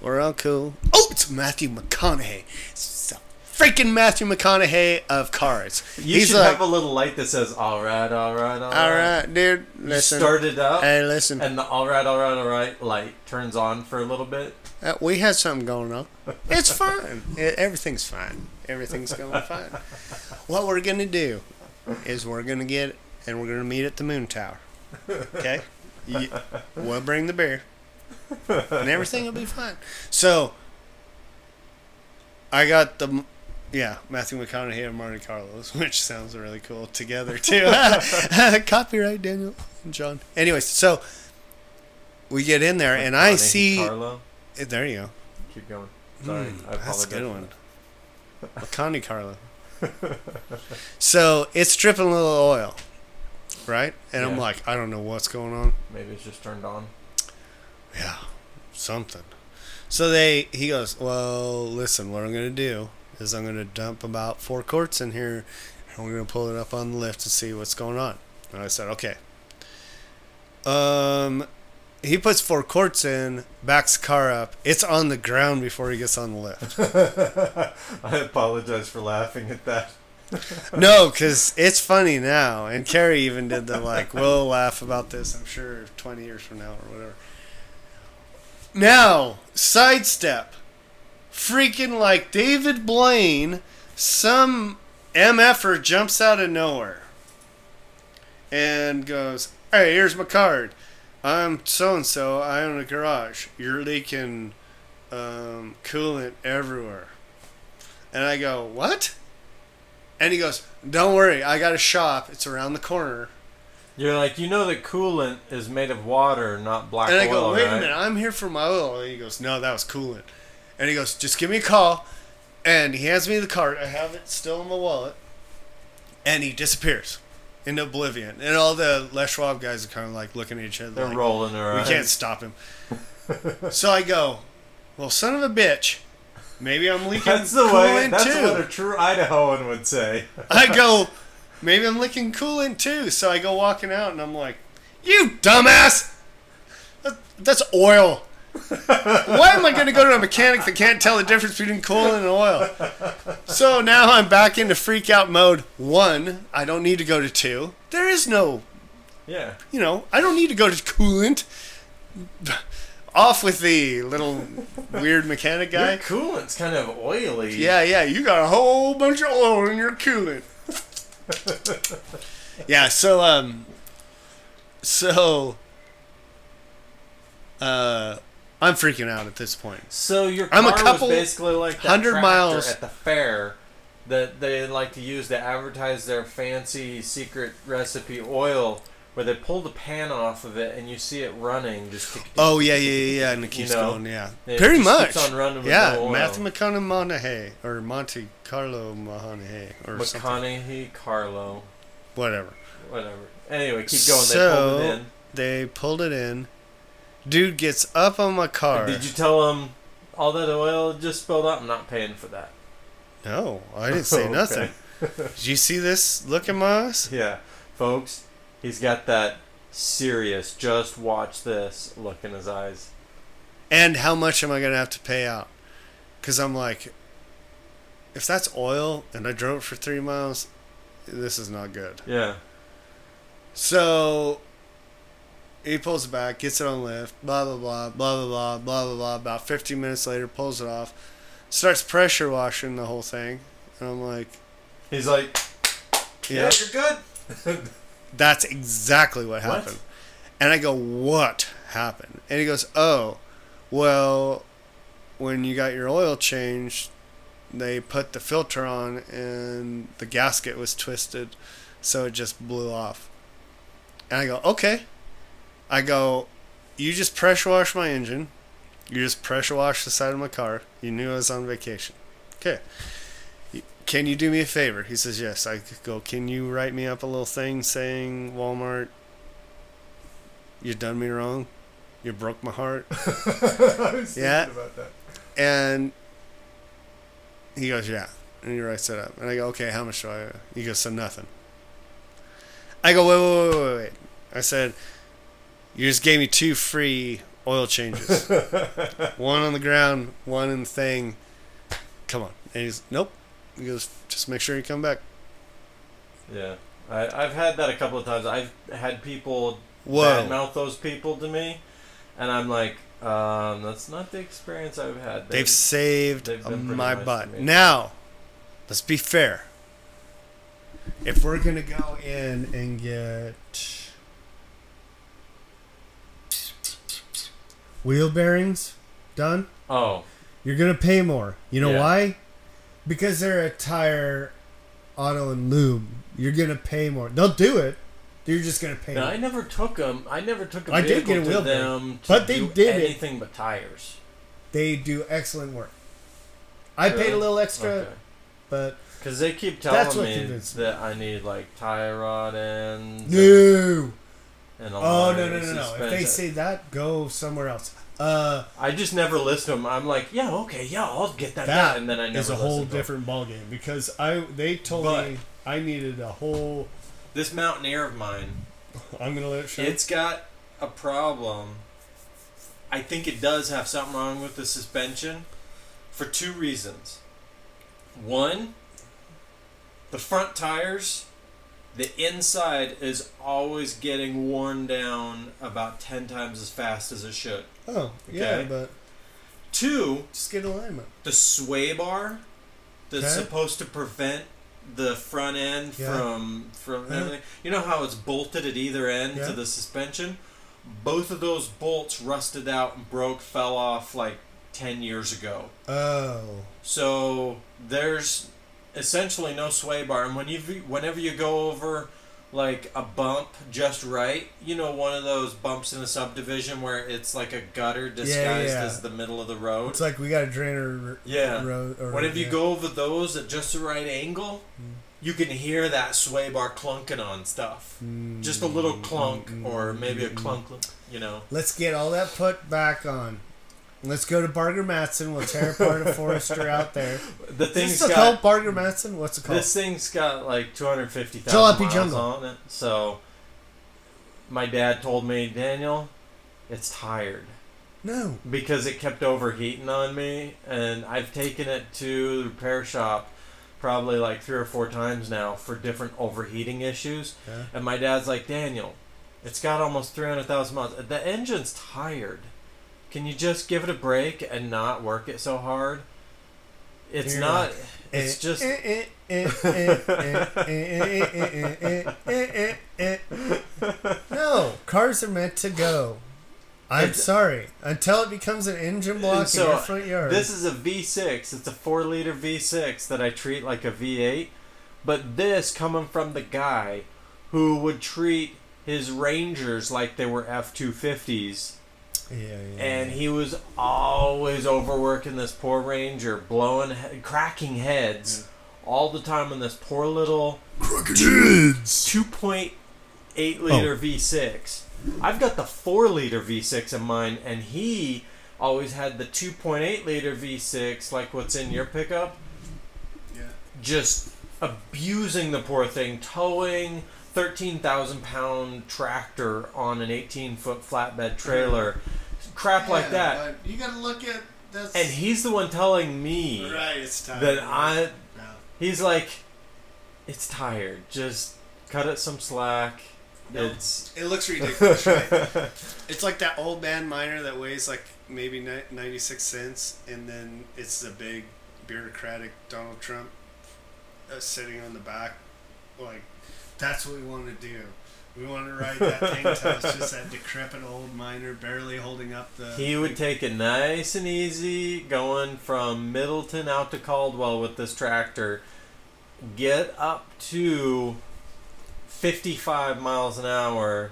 We're all cool. Oh, it's Matthew McConaughey. It's freaking Matthew McConaughey of cars. You He's should like, have a little light that says, all right, all right, all, all right. All right, dude. Listen. You start it up. Hey, listen. And the all right, all right, all right light turns on for a little bit. Uh, we had something going on. It's fine. it, everything's fine. Everything's going fine. What we're going to do is we're going to get, and we're going to meet at the Moon Tower. Okay? You, we'll bring the beer. And everything will be fine. So, I got the, yeah, Matthew McConaughey and Monte Carlos, which sounds really cool together, too. Copyright Daniel and John. Anyways, so, we get in there, and I see... Carlo? There you go. Keep going. Sorry, mm, I apologize. That's a good one. McConaughey Carlo. So, it's dripping a little oil, right? And yeah. I'm like, I don't know what's going on. Maybe it's just turned on. Yeah, something. So they, he goes, well, listen, what I'm going to do is I'm going to dump about four quarts in here, and we're going to pull it up on the lift to see what's going on. And I said, okay. Um, he puts four quarts in, backs the car up. It's on the ground before he gets on the lift. I apologize for laughing at that. No, because it's funny now. And Carrie even did the, like, we'll laugh about this, I'm sure, twenty years from now or whatever. Now, sidestep, freaking like David Blaine, some M F-er jumps out of nowhere and goes, hey, here's my card. I'm so-and-so. I own a garage. You're leaking um, coolant everywhere. And I go, what? And he goes, don't worry. I got a shop. It's around the corner. You're like, you know that coolant is made of water, not black oil, right? And I go, wait a minute, I'm here for my oil. And he goes, no, that was coolant. And he goes, just give me a call. And he hands me the card. I have it still in my wallet. And he disappears into oblivion. And all the Les Schwab guys are kind of like looking at each other. They're like, rolling their eyes. We can't stop him. So I go, well, son of a bitch. Maybe I'm leaking that's the coolant way, that's too. That's what a true Idahoan would say. I go... Maybe I'm licking coolant, too. So I go walking out, and I'm like, you dumbass! That, that's oil. Why am I going to go to a mechanic that can't tell the difference between coolant and oil? So now I'm back into freak-out mode. One, I don't need to go to two. There is no... Yeah. You know, I don't need to go to coolant. Off with the little weird mechanic guy. Your coolant's kind of oily. Yeah, yeah. You got a whole bunch of oil in your coolant. Yeah, so um so uh I'm freaking out at this point. So your car I'm a couple was basically like that tractor miles at the fair that they like to use to advertise their fancy secret recipe oil where they pull the pan off of it and you see it running just tick, tick, oh yeah yeah yeah, yeah. And it keeps you know, going yeah it pretty just much keeps on running with yeah no oil. Matthew McConaughey or Monte Carlo McConaughey or McConaughey something. Carlo whatever whatever anyway keep going so they pulled it in they pulled it in dude gets up on my car. Did you tell him all that oil just spilled out? I'm not paying for that. No, I didn't say okay. Nothing. Did you see this look in my eyes? Yeah, folks, he's got that serious, just watch this look in his eyes. And how much am I going to have to pay out? Because I'm like, if that's oil and I drove it for three miles, this is not good. Yeah. So he pulls it back, gets it on lift, blah, blah, blah, blah, blah, blah, blah, blah. About fifteen minutes later, pulls it off, starts pressure washing the whole thing. And I'm like... He's like, yeah, yeah you're good. That's exactly what happened. What? And I go, what happened? And he goes, oh, well, when you got your oil changed, they put the filter on and the gasket was twisted, so it just blew off. And I go, okay. I go, you just pressure wash my engine. You just pressure wash the side of my car. You knew I was on vacation. Okay. can you do me a favor? He says, yes. I go, can you write me up a little thing saying, Walmart, you done me wrong? You broke my heart? I was yeah. thinking about that. And he goes, yeah. And he writes it up. And I go, okay, how much do I owe? He goes, so nothing. I go, wait, wait, wait, wait, wait. I said, you just gave me two free oil changes. One on the ground, one in the thing. Come on. And he's, nope. He goes, just make sure you come back. Yeah. I, I've had that a couple of times. I've had people badmouth those people to me. And I'm like, um, that's not the experience I've had. They've, they've saved they've my nice butt. Now, let's be fair. If we're going to go in and get wheel bearings done, oh, you're going to pay more. You know yeah. why? Because they're a tire, auto, and lube. You're going to pay more. They'll do it. You're just going to pay now, more. I never took them. I never took a I vehicle did get a wheel to bearing, them to but they do did anything it. But tires. They do excellent work. I really? paid a little extra, okay. but... Because they keep telling me that I need, like, tie rod ends no. and... Oh, no, no, no, no. If they say that, go somewhere else. Uh, I just never listen to them. I'm like, yeah, okay, yeah, I'll get that. That and then I never is a whole different ballgame because I they told but me I needed a whole... This Mountaineer of mine... I'm going to let it show. It's got a problem. I think it does have something wrong with the suspension for two reasons. One... The front tires, the inside is always getting worn down about ten times as fast as it should. Oh, okay? yeah, but... Two... Just get alignment. The sway bar that's okay. supposed to prevent the front end yeah. from, from yeah. everything. You know how it's bolted at either end yeah. to the suspension? Both of those bolts rusted out and broke, fell off like ten years ago. Oh. So there's... essentially no sway bar, and when you whenever you go over like a bump just right, you know, one of those bumps in a subdivision where it's like a gutter disguised yeah, yeah. as the middle of the road. It's like we got a drainer yeah. road. Or whenever yeah. you go over those at just the right angle, mm. you can hear that sway bar clunking on stuff. Mm. Just a little clunk mm. or maybe a clunk, you know. Let's get all that put back on. Let's go to Barger Mattson. We'll tear apart a Forester out there. The thing's Is this called Barger Mattson? What's it called? This thing's got like two hundred fifty thousand miles jungle. on it. So my dad told me, Daniel, it's tired. No. Because it kept overheating on me. And I've taken it to the repair shop probably like three or four times now for different overheating issues. Yeah. And my dad's like, Daniel, it's got almost three hundred thousand miles. The engine's tired. Can you just give it a break and not work it so hard? It's You're not... Like, it's eh, just... Eh, eh, eh, eh, eh, eh, eh, eh, eh. No. Cars are meant to go. I'm it's, sorry. Until it becomes an engine block so in your front yard. This is a V six. It's a four-liter V six that I treat like a V eight. But this coming from the guy who would treat his Rangers like they were F two fifties... Yeah, yeah, and yeah. he was always overworking this poor Ranger, blowing, cracking heads yeah. all the time on this poor little two point eight liter oh. V six. I've got the four liter V six in mine, and he always had the two point eight liter V six, like what's in your pickup, yeah. just abusing the poor thing, towing thirteen thousand pound tractor on an eighteen foot flatbed trailer. Crap yeah, like that. You gotta look at this. And he's the one telling me right, it's tired. that I. No. He's like, it's tired. Just cut it some slack. No, it's it looks ridiculous. Right? It's like that old man miner that weighs like maybe ninety six cents, and then it's the big bureaucratic Donald Trump uh, sitting on the back, like. That's what we want to do. We want to ride that thing till it's just that decrepit old miner barely holding up the... He would take it nice and easy going from Middleton out to Caldwell with this tractor. Get up to fifty-five miles an hour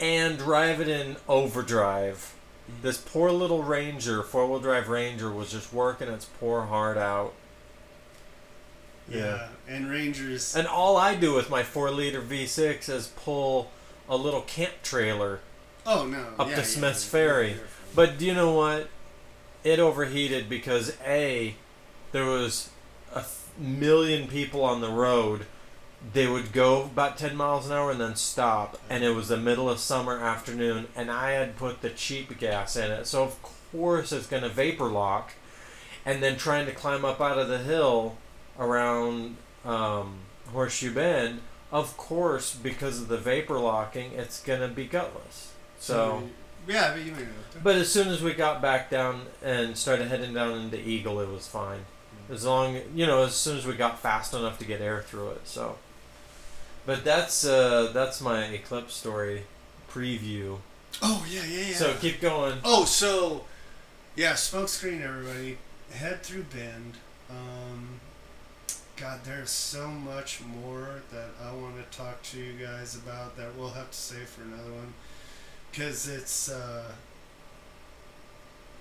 and drive it in overdrive. This poor little Ranger, four-wheel drive Ranger, was just working its poor heart out. Yeah. yeah. And Rangers. And all I do with my four liter V six is pull a little camp trailer oh, no. up yeah, to yeah, Smith's yeah, Ferry. Yeah, but do you know what? It overheated because, A, there was a million people on the road. They would go about ten miles an hour and then stop. And it was the middle of summer afternoon, and I had put the cheap gas in it. So, of course, it's going to vapor lock. And then trying to climb up out of the hill around um, Horseshoe Bend, of course, because of the vapor locking, it's going to be gutless. So... Yeah, but you mean it. But as soon as we got back down and started heading down into Eagle, it was fine. As long, you know, as soon as we got fast enough to get air through it. So, but that's uh, that's my Eclipse story preview. Oh yeah, yeah, yeah. So keep going. Oh, so yeah, smoke screen everybody. Head through Bend. Um, God, there's so much more that I want to talk to you guys about that we'll have to save for another one. Because it's, uh,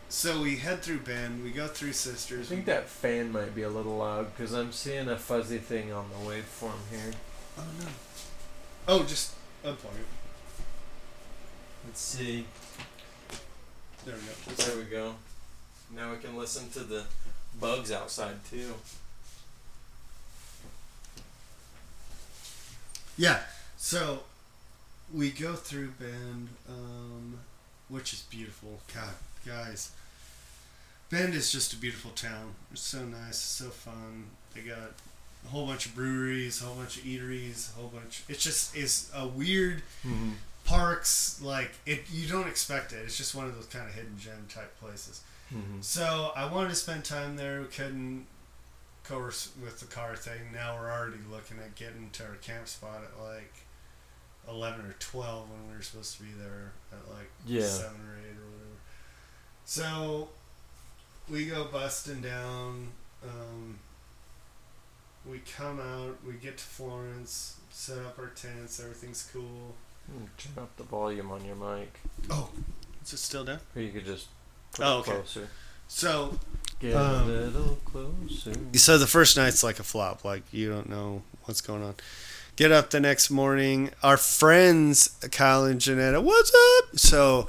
so we head through Bend, we go through Sisters. I think that fan might be a little loud, because I'm seeing a fuzzy thing on the waveform here. Oh, no. Oh, just unplug it. Let's see. There we go. There we go. Now we can listen to the bugs outside, too. Yeah, so... We go through Bend, um, which is beautiful. God, guys, Bend is just a beautiful town. It's so nice, so fun. They got a whole bunch of breweries, a whole bunch of eateries, a whole bunch. It's just is a weird mm-hmm. parks like it. You don't expect it. It's just one of those kind of hidden gem type places. Mm-hmm. So I wanted to spend time there. We couldn't, of course, with the car thing. Now we're already looking at getting to our camp spot at like eleven or twelve when we were supposed to be there at like yeah. seven or eight or whatever. So we go busting down. Um, we come out. We get to Florence, set up our tents. Everything's cool. Mm, turn up the volume on your mic. Oh, is it still down? Or you could just put oh, it okay. closer. So get um, a little closer. So the first night's like a flop. Like you don't know what's going on. Get up the next morning. Our friends, Kyle and Janetta, what's up? So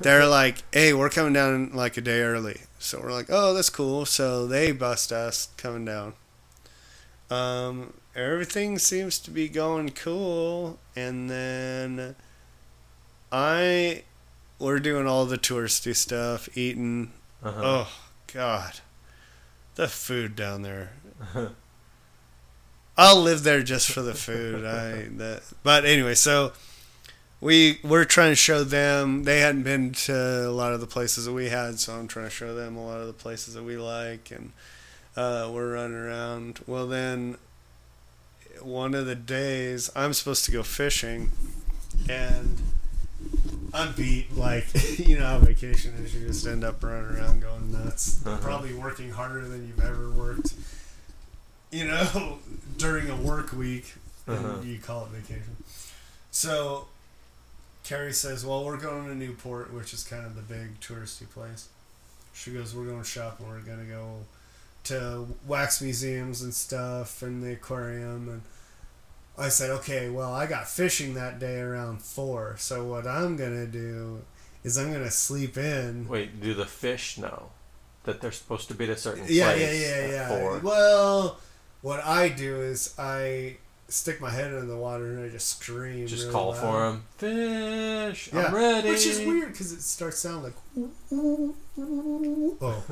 they're like, hey, we're coming down like a day early. So we're like, oh, that's cool. So they bust us coming down. Um, everything seems to be going cool. And then I, we're doing all the touristy stuff, eating. Uh-huh. Oh, God. The food down there. Uh-huh. I'll live there just for the food. I that, but anyway, so we we're trying to show them. They hadn't been to a lot of the places that we had, so I'm trying to show them a lot of the places that we like, and uh, we're running around. Well, then one of the days I'm supposed to go fishing, and I'm beat. Like you know how vacation is, you just end up running around going nuts. Uh-huh. Probably working harder than you've ever worked. You know, during a work week, and uh-huh. you call it vacation. So, Carrie says, well, we're going to Newport, which is kind of the big touristy place. She goes, we're going shopping. We're going to go to wax museums and stuff and the aquarium. And I said, okay, well, I got fishing that day around four. So what I'm going to do is I'm going to sleep in. Wait, do the fish know that they're supposed to be at a certain yeah, place yeah, yeah, yeah. at four? Well... What I do is I stick my head in the water and I just scream. Just really call loud. For him. Fish, yeah. I'm ready. Which is weird because it starts sounding like, ooh, ooh, ooh. Oh,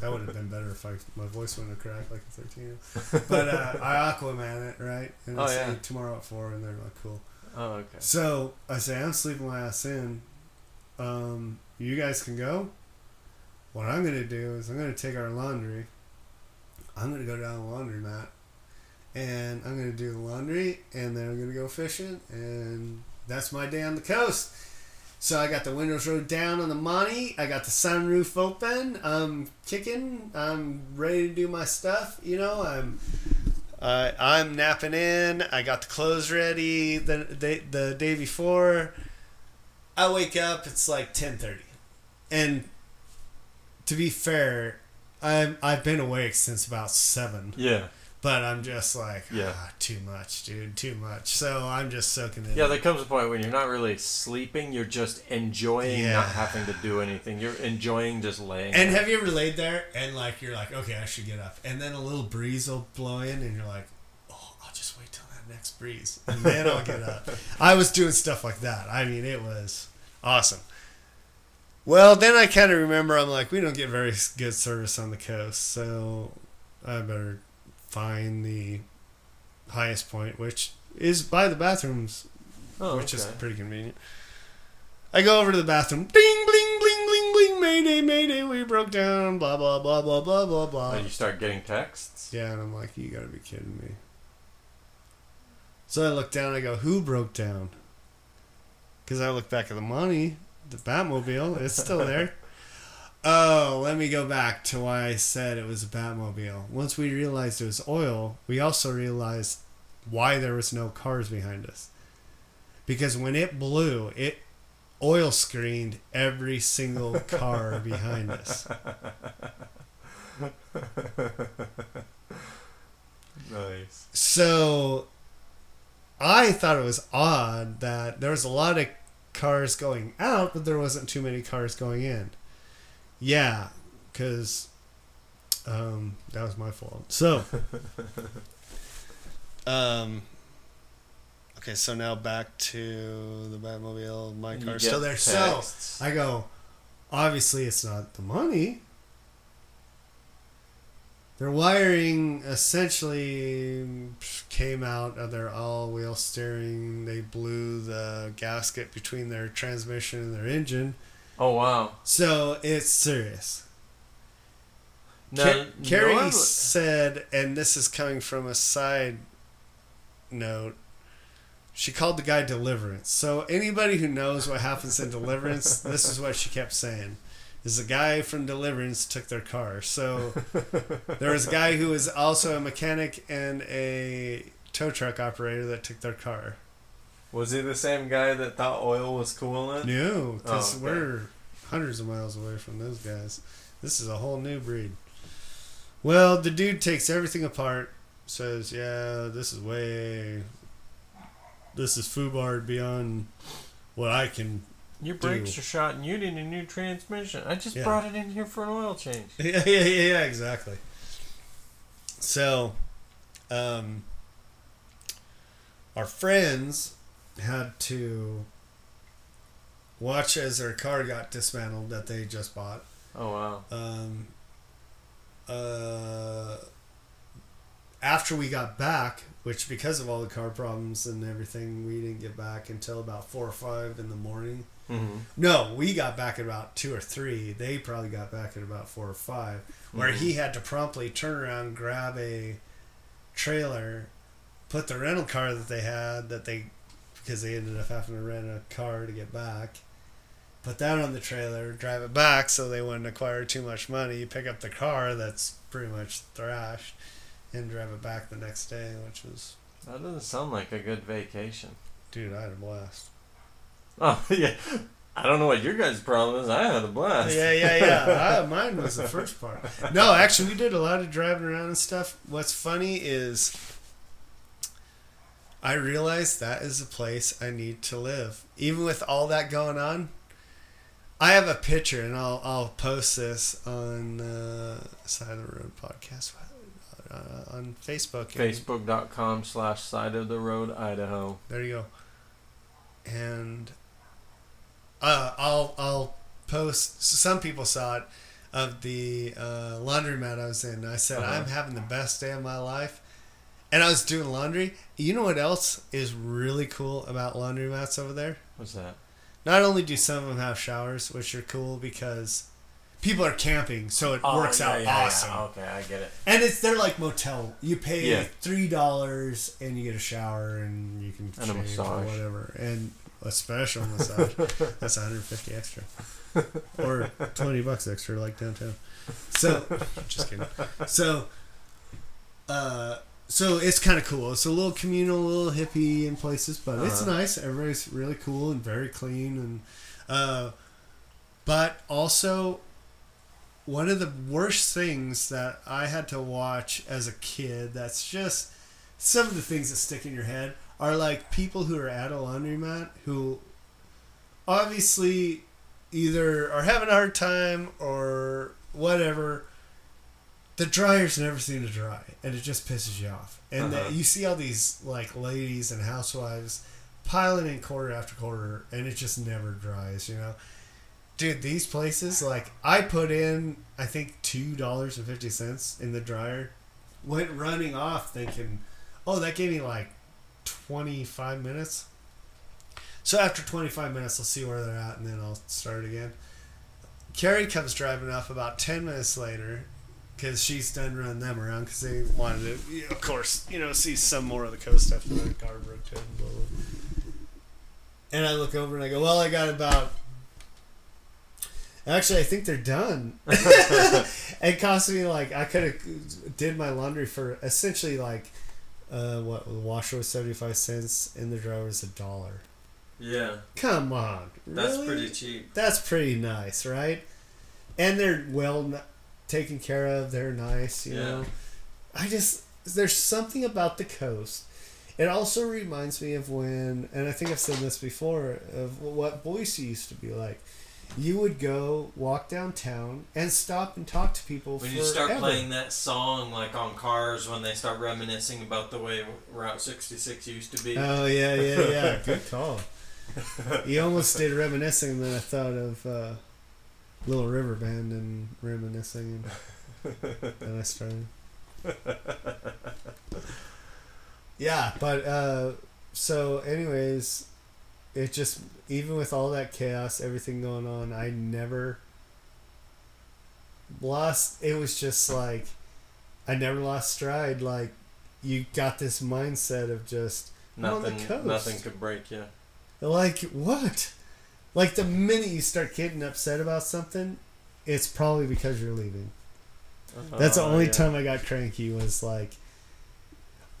that would have been better if I, my voice wouldn't have cracked like a thirteen. But uh, I Aquaman it, right? And I oh, say yeah. tomorrow at four and they're like, cool. Oh, okay. So I say, I'm sleeping my ass in. Um, you guys can go. What I'm going to do is I'm going to take our laundry. I'm going to go down the laundromat and I'm going to do the laundry and then I'm going to go fishing and that's my day on the coast. So I got the windows rolled down on the Monty. I got the sunroof open. I'm kicking. I'm ready to do my stuff. You know, I'm uh, I'm napping in. I got the clothes ready the, the, the day before. I wake up. It's like ten thirty. And to be fair... I'm, I've been awake since about seven. Yeah. But I'm just like, yeah. ah, too much, dude, too much. So I'm just soaking it. Yeah, in. There comes a point when you're not really sleeping. You're just enjoying yeah. not having to do anything. You're enjoying just laying. And out. Have you ever laid there and like you're like, okay, I should get up. And then a little breeze will blow in and you're like, oh, I'll just wait till that next breeze. And then I'll get up. I was doing stuff like that. I mean, it was awesome. Well, then I kind of remember, I'm like, we don't get very good service on the coast. So I better... find the highest point, which is by the bathrooms, oh, which okay. is pretty convenient. I go over to the bathroom. Bling, bling, bling, bling, bling. Mayday, mayday. We broke down. Blah, blah, blah, blah, blah, blah, blah. And you start getting texts? Yeah, and I'm like, you gotta be kidding me. So I look down and I go, who broke down? Because I look back at the money, the Batmobile, it's still there. Oh, let me go back to why I said it was a Batmobile. Once we realized it was oil, we also realized why there was no cars behind us. Because when it blew, it oil screened every single car behind us. Nice. So, I thought it was odd that there was a lot of cars going out, but there wasn't too many cars going in. Yeah, because um, that was my fault. So, um, okay, so now back to the Batmobile, my car still there. So I go, obviously it's not the money. Their wiring essentially came out of their all-wheel steering. They blew the gasket between their transmission and their engine. Oh, wow. So, it's serious. No, Car- Carrie no said, and this is coming from a side note, she called the guy Deliverance. So, anybody who knows what happens in Deliverance, this is what she kept saying, is the guy from Deliverance took their car. So, there was a guy who was also a mechanic and a tow truck operator that took their car. Was he the same guy that thought oil was coolant? No, because oh, okay. we're hundreds of miles away from those guys. This is a whole new breed. Well, the dude takes everything apart, says, yeah, this is way... This is foobarred beyond what I can Your brakes do. Are shot and you need a new transmission. I just yeah. brought it in here for an oil change. Yeah, yeah, yeah, exactly. So, um, our friends... had to watch as their car got dismantled that they just bought. Oh, wow. Um, uh, after we got back, which because of all the car problems and everything, we didn't get back until about four or five in the morning. Mm-hmm. No, we got back at about two or three. They probably got back at about four or five, where mm-hmm. he had to promptly turn around, grab a trailer, put the rental car that they had, that they... because they ended up having to rent a car to get back. Put that on the trailer, drive it back so they wouldn't acquire too much money, pick up the car that's pretty much thrashed, and drive it back the next day, which was... That doesn't sound like a good vacation. Dude, I had a blast. Oh, yeah. I don't know what your guys' problem is. I had a blast. Yeah, yeah, yeah. I, mine was the first part. No, actually, we did a lot of driving around and stuff. What's funny is... I realize that is the place I need to live. Even with all that going on, I have a picture, and I'll I'll post this on the uh, Side of the Road podcast uh, on Facebook. Facebook.com slash Side of the Road, Idaho. There you go. And uh, I'll I'll post. Some people saw it of the uh, laundromat I was in. I said uh-huh. I'm having the best day of my life. And I was doing laundry. You know what else is really cool about laundromats over there? What's that? Not only do some of them have showers, which are cool because people are camping, so it oh, works yeah, out yeah, awesome. Yeah. Okay, I get it. And it's they're like motel. You pay yeah. three dollars and you get a shower and you can and shave a massage. Or whatever. And a special massage. That's one hundred fifty dollars extra. Or twenty bucks extra like downtown. So, just kidding. So, uh... So it's kind of cool. It's a little communal, a little hippie in places, but uh-huh. it's nice. Everybody's really cool and very clean. and uh, But also, one of the worst things that I had to watch as a kid, that's just some of the things that stick in your head, are like people who are at a laundromat who obviously either are having a hard time or whatever. The dryers never seem to dry, and it just pisses you off. And uh-huh. the, you see all these like ladies and housewives piling in quarter after quarter, and it just never dries, you know? Dude, these places, like, I put in, I think, two dollars and fifty cents in the dryer. Went running off thinking, oh, that gave me, like, twenty-five minutes. So after twenty-five minutes, I'll see where they're at, and then I'll start again. Carrie comes driving up about ten minutes later, because she's done running them around, because they wanted to, of course, you know, see some more of the coast after that car broke down. And I look over and I go, well, I got about... Actually, I think they're done. It cost me, like, I could have did my laundry for essentially, like, uh, what, the washer was seventy-five cents and the dryer was a dollar. Yeah. Come on. That's really? Pretty cheap. That's pretty nice, right? And they're well taken care of. They're nice, you yeah. know. I just, there's something about the coast. It also reminds me of when, and I think I've said this before, of what Boise used to be like. You would go walk downtown and stop and talk to people when forever. You start playing that song like on Cars when they start reminiscing about the way Route sixty-six used to be. Oh, yeah, yeah, yeah. Good call. You almost did reminiscing, and then I thought of uh, Little River Band and reminiscing, and then I started. Yeah, but uh, so anyways... It just, even with all that chaos, everything going on, I never lost, it was just like, I never lost stride. Like, you got this mindset of just, nothing, I'm on the coast. Nothing could break you. Like, what? Like, the minute you start getting upset about something, it's probably because you're leaving. Uh-huh, That's the only yeah. time I got cranky was like,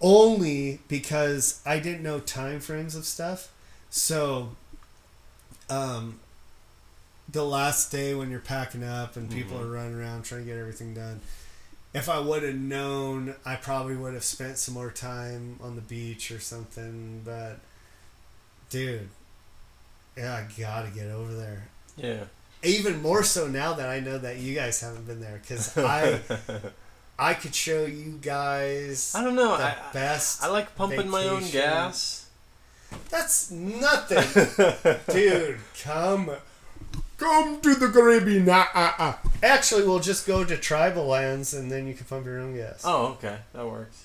only because I didn't know time frames of stuff. So, um, the last day when you're packing up and people mm-hmm. are running around trying to get everything done, if I would have known, I probably would have spent some more time on the beach or something. But, dude, yeah, I gotta get over there. Yeah. Even more so now that I know that you guys haven't been there, because I... I could show you guys. I don't know. The I, best. I, I like pumping vacation. My own gas. That's nothing. Dude, come. Come to the Caribbean. Nah, uh, uh. Actually, we'll just go to tribal lands and then you can pump your own gas. Oh, okay. That works.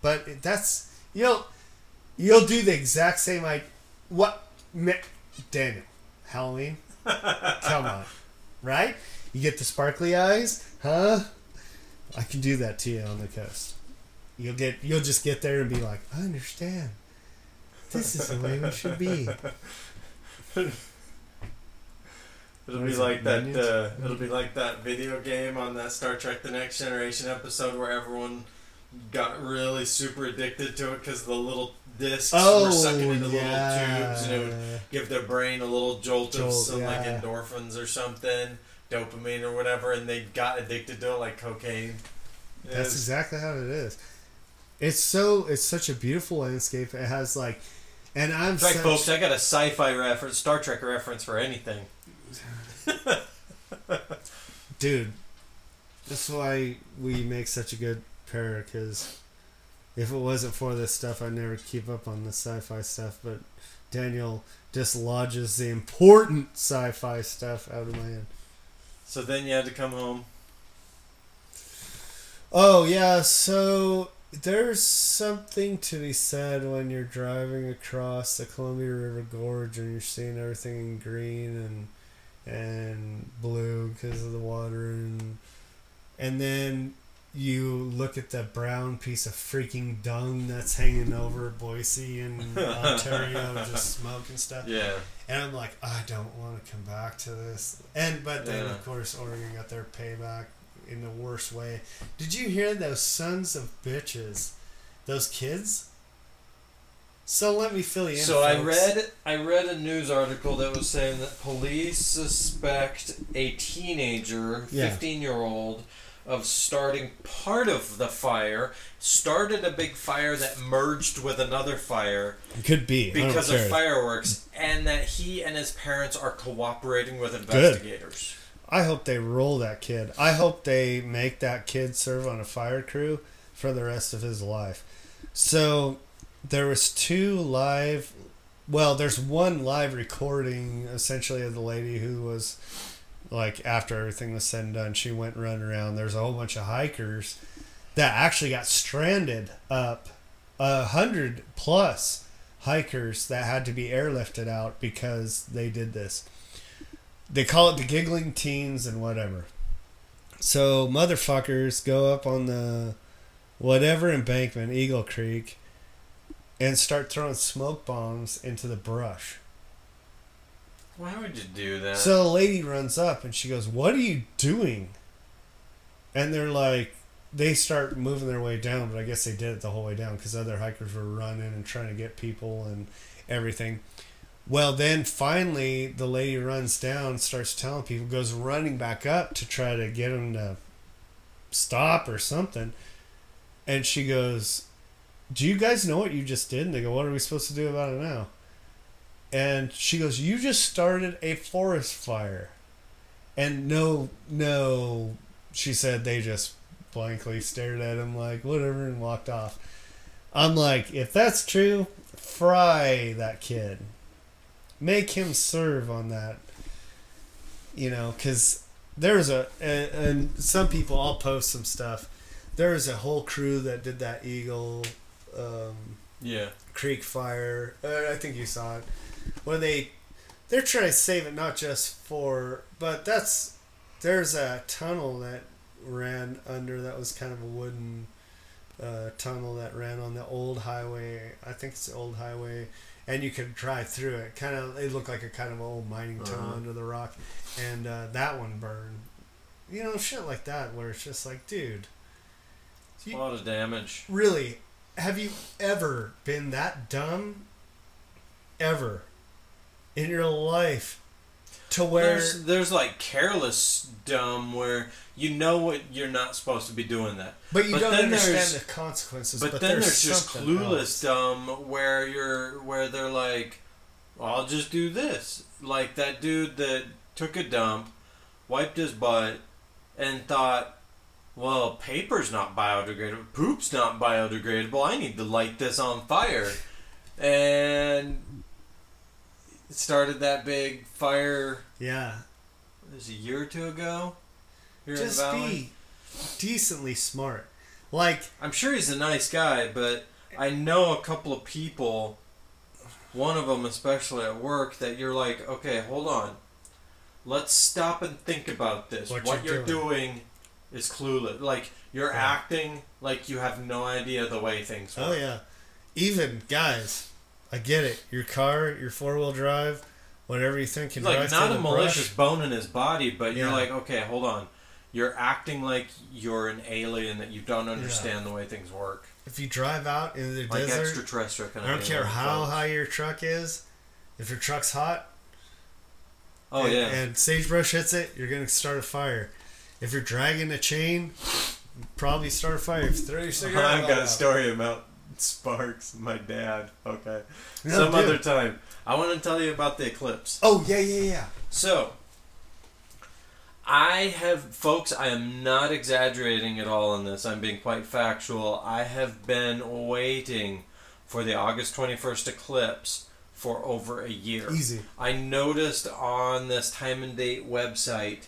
But that's, you know, you'll do the exact same idea. What? Damn it. Halloween? Come on. Right? You get the sparkly eyes? Huh? I can do that to you on the coast. You'll get, you'll just get there and be like, I understand. This is the way we should be. It'll be like that. Uh, it'll be like that video game on that Star Trek: The Next Generation episode where everyone got really super addicted to it because the little discs oh, were sucking into yeah. little tubes, and it would give their brain a little jolt, jolt of some yeah. like endorphins or something, dopamine or whatever, and they got addicted to it like cocaine. It That's is, exactly how it is. It's so, it's such a beautiful landscape. It has like, and I'm In fact, such... folks, I got a sci-fi reference, Star Trek reference for anything. Dude, that's why we make such a good pair, because if it wasn't for this stuff, I'd never keep up on the sci-fi stuff, but Daniel dislodges the important sci-fi stuff out of my head. So then you had to come home. Oh, yeah, so... There's something to be said when you're driving across the Columbia River Gorge and you're seeing everything in green and and blue because of the water, and and then you look at that brown piece of freaking dung that's hanging over Boise and Ontario, just smoke and stuff. Yeah. And I'm like, I don't want to come back to this. And but then yeah. of course Oregon got their payback in the worst way. Did you hear those sons of bitches? Those kids? So let me fill you in. So folks. I read I read a news article that was saying that police suspect a teenager, fifteen-year-old, yeah. of starting part of the fire, started a big fire that merged with another fire. It could be. Because of fireworks, and that he and his parents are cooperating with investigators. Good. I hope they roll that kid. I hope they make that kid serve on a fire crew for the rest of his life. So there was two live, well, there's one live recording essentially of the lady who was like, after everything was said and done, she went running around. There's a whole bunch of hikers that actually got stranded up, a hundred plus hikers that had to be airlifted out because they did this. They call it the giggling teens and whatever. So motherfuckers go up on the whatever embankment, Eagle Creek, and start throwing smoke bombs into the brush. Why would you do that? So the lady runs up and she goes, "What are you doing?" And they're like, they start moving their way down, but I guess they did it the whole way down because other hikers were running and trying to get people and everything. Well, then finally the lady runs down, starts telling people, goes running back up to try to get them to stop or something. And she goes, "Do you guys know what you just did?" And they go, "What are we supposed to do about it now?" And she goes, "You just started a forest fire." And no, no, she said they just blankly stared at him like, whatever, and walked off. I'm like, if that's true, fry that kid. Make him serve on that, you know, because there's a, and, and some people, I'll post some stuff. There was a whole crew that did that Eagle um, yeah. Creek fire. Uh, I think you saw it. Where they, they're trying to save it not just for, but that's, there's a tunnel that ran under, that was kind of a wooden uh, tunnel that ran on the old highway. I think it's the old highway. And you could drive through it. Kind of, it looked like a kind of old mining tunnel uh-huh. under the rock, and uh, that one burned. You know, shit like that, where it's just like, dude, it's you, a lot of damage. Really, have you ever been that dumb, ever, in your life, to where there's, there's like careless dumb where you know what you're not supposed to be doing that, but you but don't understand the consequences. But, but then there's, there's just clueless else. dumb where you're where they're like, well, I'll just do this. Like that dude that took a dump, wiped his butt, and thought, well, paper's not biodegradable, poop's not biodegradable. I need to light this on fire, and started that big fire. Yeah. It was a year or two ago. Just be decently smart. Like, I'm sure he's a nice guy, but I know a couple of people, one of them especially at work, that you're like, okay, hold on. Let's stop and think about this. What, what you're, you're doing. doing is clueless. Like, you're yeah. acting like you have no idea the way things work. Oh, yeah. Even, guys, I get it. Your car, your four-wheel drive, whatever you think can drive through the brush. Like, not a malicious bone in his body, but yeah. you're like, okay, hold on. You're acting like you're an alien, that you don't understand yeah. the way things work. If you drive out into the like desert, extraterrestrial kind of I don't care how folks. high your truck is. If your truck's hot, oh and, yeah, and sagebrush hits it, you're gonna start a fire. If you're dragging a chain, probably start a fire. If throw your cigarette out. I've got a story about sparks. My dad. Okay, no, some dude. other time. I want to tell you about the eclipse. Oh yeah, yeah, yeah. So. I have, folks, I am not exaggerating at all on this. I'm being quite factual. I have been waiting for the August twenty-first eclipse for over a year. Easy. I noticed on this time and date website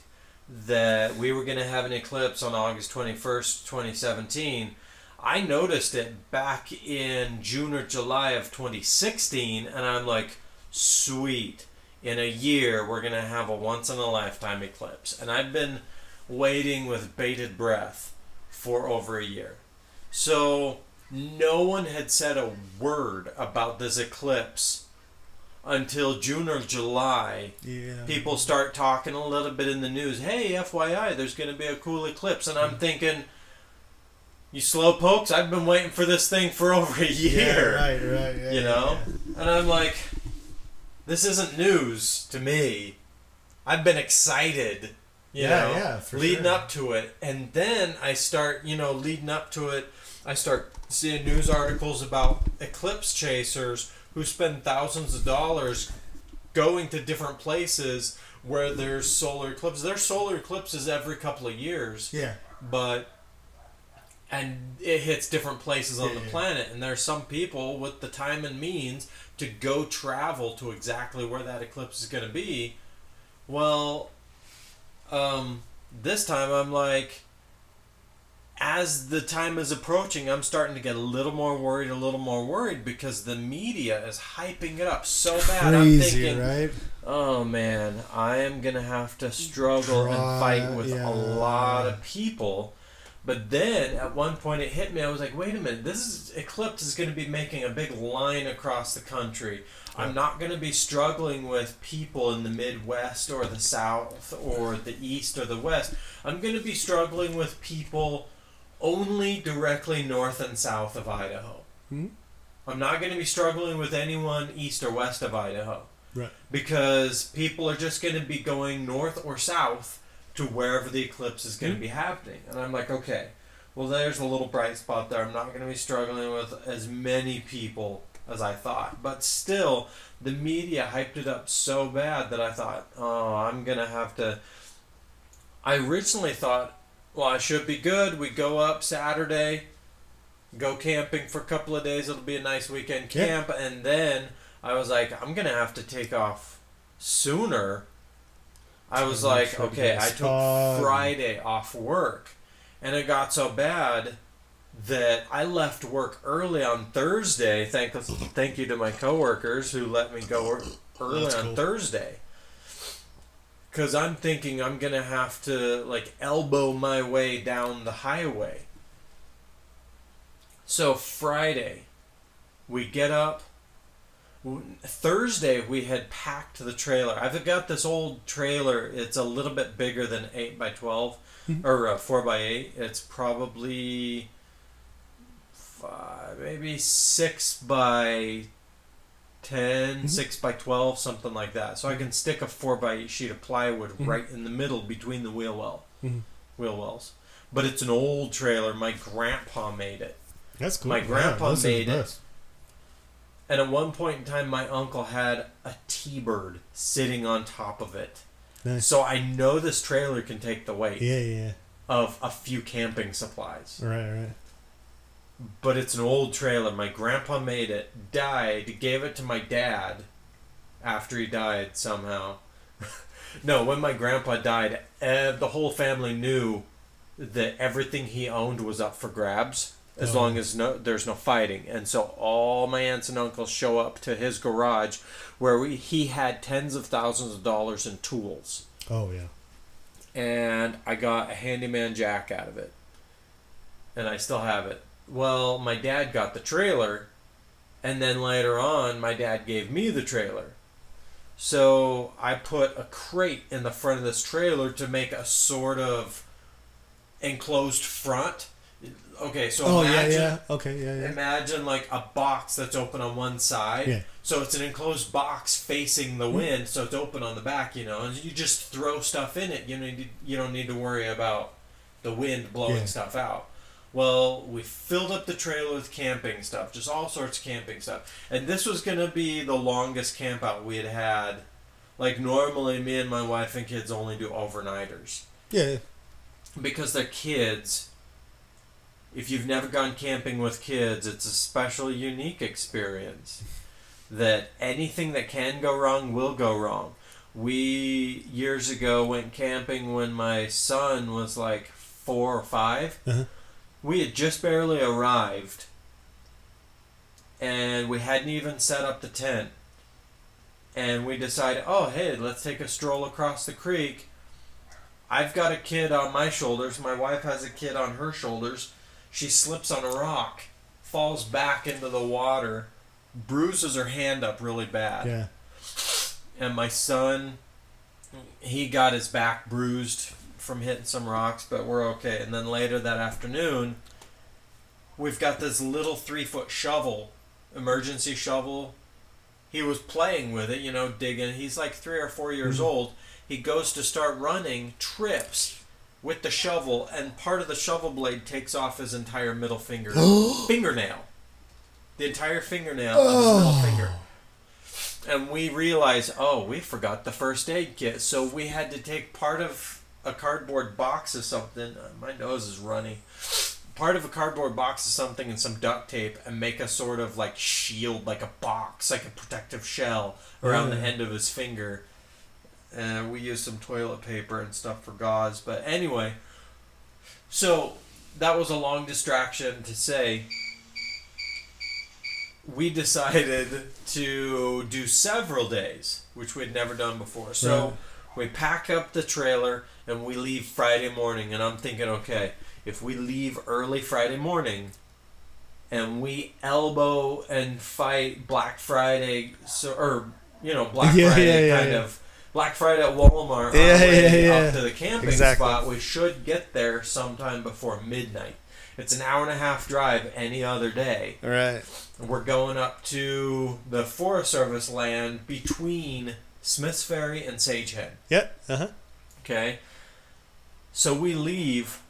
that we were going to have an eclipse on August twenty-first, twenty seventeen. I noticed it back in June or July of twenty sixteen, and I'm like, sweet. In a year, we're going to have a once-in-a-lifetime eclipse. And I've been waiting with bated breath for over a year. So no one had said a word about this eclipse until June or July. Yeah. People start talking a little bit in the news. Hey, F Y I, there's going to be a cool eclipse. And I'm thinking, you slow pokes, I've been waiting for this thing for over a year. Yeah, right, right. Yeah, you yeah, know? Yeah. And I'm like, this isn't news to me. I've been excited, you yeah, know, yeah, for leading sure. up to it. And then I start, you know, leading up to it, I start seeing news articles about eclipse chasers who spend thousands of dollars going to different places where there's solar eclipses. There's solar eclipses every couple of years. Yeah. But... and it hits different places on yeah, the yeah. planet. And there's some people with the time and means to go travel to exactly where that eclipse is going to be. Well, um, this time I'm like, as the time is approaching, I'm starting to get a little more worried, a little more worried because the media is hyping it up so bad. Crazy, I'm thinking, right? Oh man, I am going to have to struggle Try, and fight with yeah. a lot of people. But then, at one point, it hit me. I was like, wait a minute. This is, eclipse is going to be making a big line across the country. I'm not going to be struggling with people in the Midwest or the South or the East or the West. I'm going to be struggling with people only directly north and south of Idaho. Hmm? I'm not going to be struggling with anyone east or west of Idaho. Right. Because people are just going to be going north or south to wherever the eclipse is going to be happening. And I'm like, okay, well, there's a little bright spot there. I'm not going to be struggling with as many people as I thought. But still, the media hyped it up so bad that I thought, oh, I'm going to have to... I originally thought, well, I should be good. We go up Saturday, go camping for a couple of days. It'll be a nice weekend camp. Yep. And then I was like, I'm going to have to take off sooner. I was like, okay, I took Friday off work, and it got so bad that I left work early on Thursday. Thank, thank you to my coworkers who let me go early That's on cool. Thursday, because I'm thinking I'm gonna have to like elbow my way down the highway. So Friday, we get up. Thursday we had packed the trailer. I've got this old trailer. It's a little bit bigger than eight by twelve mm-hmm. or uh, four by eight. It's probably five, maybe six by ten, mm-hmm. six by twelve, something like that. So I can stick a four by eight sheet of plywood mm-hmm. right in the middle between the wheel well mm-hmm. wheel wells. But it's an old trailer. My grandpa made it. That's cool. My grandpa yeah, made it. And at one point in time, my uncle had a T-Bird sitting on top of it. Nice. So I know this trailer can take the weight yeah, yeah. of a few camping supplies. Right, right. But it's an old trailer. My grandpa made it, died, gave it to my dad after he died somehow. No, when my grandpa died, eh, the whole family knew that everything he owned was up for grabs. As oh. long as no, there's no fighting. And so all my aunts and uncles show up to his garage where we, he had tens of thousands of dollars in tools. Oh, yeah. And I got a handyman jack out of it. And I still have it. Well, my dad got the trailer. And then later on, my dad gave me the trailer. So I put a crate in the front of this trailer to make a sort of enclosed front. Okay, so oh, imagine, yeah, yeah. Okay, yeah, yeah. imagine like a box that's open on one side. Yeah. So it's an enclosed box facing the wind, mm. so it's open on the back, you know, and you just throw stuff in it. You need, you don't need to worry about the wind blowing yeah. stuff out. Well, we filled up the trailer with camping stuff, just all sorts of camping stuff. And this was going to be the longest camp out we had had. Like normally me and my wife and kids only do overnighters. Yeah. Because they're kids... If you've never gone camping with kids, it's a special, unique experience that anything that can go wrong will go wrong. We, years ago, went camping when my son was like four or five. Uh-huh. We had just barely arrived, and we hadn't even set up the tent. And we decided, oh, hey, let's take a stroll across the creek. I've got a kid on my shoulders. My wife has a kid on her shoulders. She slips on a rock, falls back into the water, bruises her hand up really bad. Yeah. And my son, he got his back bruised from hitting some rocks, but we're okay. And then later that afternoon, we've got this little three-foot shovel, emergency shovel. He was playing with it, you know, digging. He's like three or four years mm-hmm. old. He goes to start running, trips with the shovel, and part of the shovel blade takes off his entire middle finger. fingernail. The entire fingernail oh. of his middle finger. And we realized, oh, we forgot the first aid kit. So we had to take part of a cardboard box of something. My nose is running. Part of a cardboard box of something and some duct tape and make a sort of like shield, like a box, like a protective shell around mm. the end of his finger. And we used some toilet paper and stuff for gauze. But anyway, so that was a long distraction to say... We decided to do several days, which we'd never done before. So right. we pack up the trailer and we leave Friday morning. And I'm thinking, okay, if we leave early Friday morning and we elbow and fight Black Friday, so, or, you know, Black yeah, Friday yeah, kind yeah. of, Black Friday at Walmart yeah, on the way yeah, yeah. up to the camping exactly. spot, we should get there sometime before midnight. It's an hour and a half drive any other day. All right. We're going up to the Forest Service land between Smith's Ferry and Sagehead. Yep. Uh-huh. Okay. So we leave.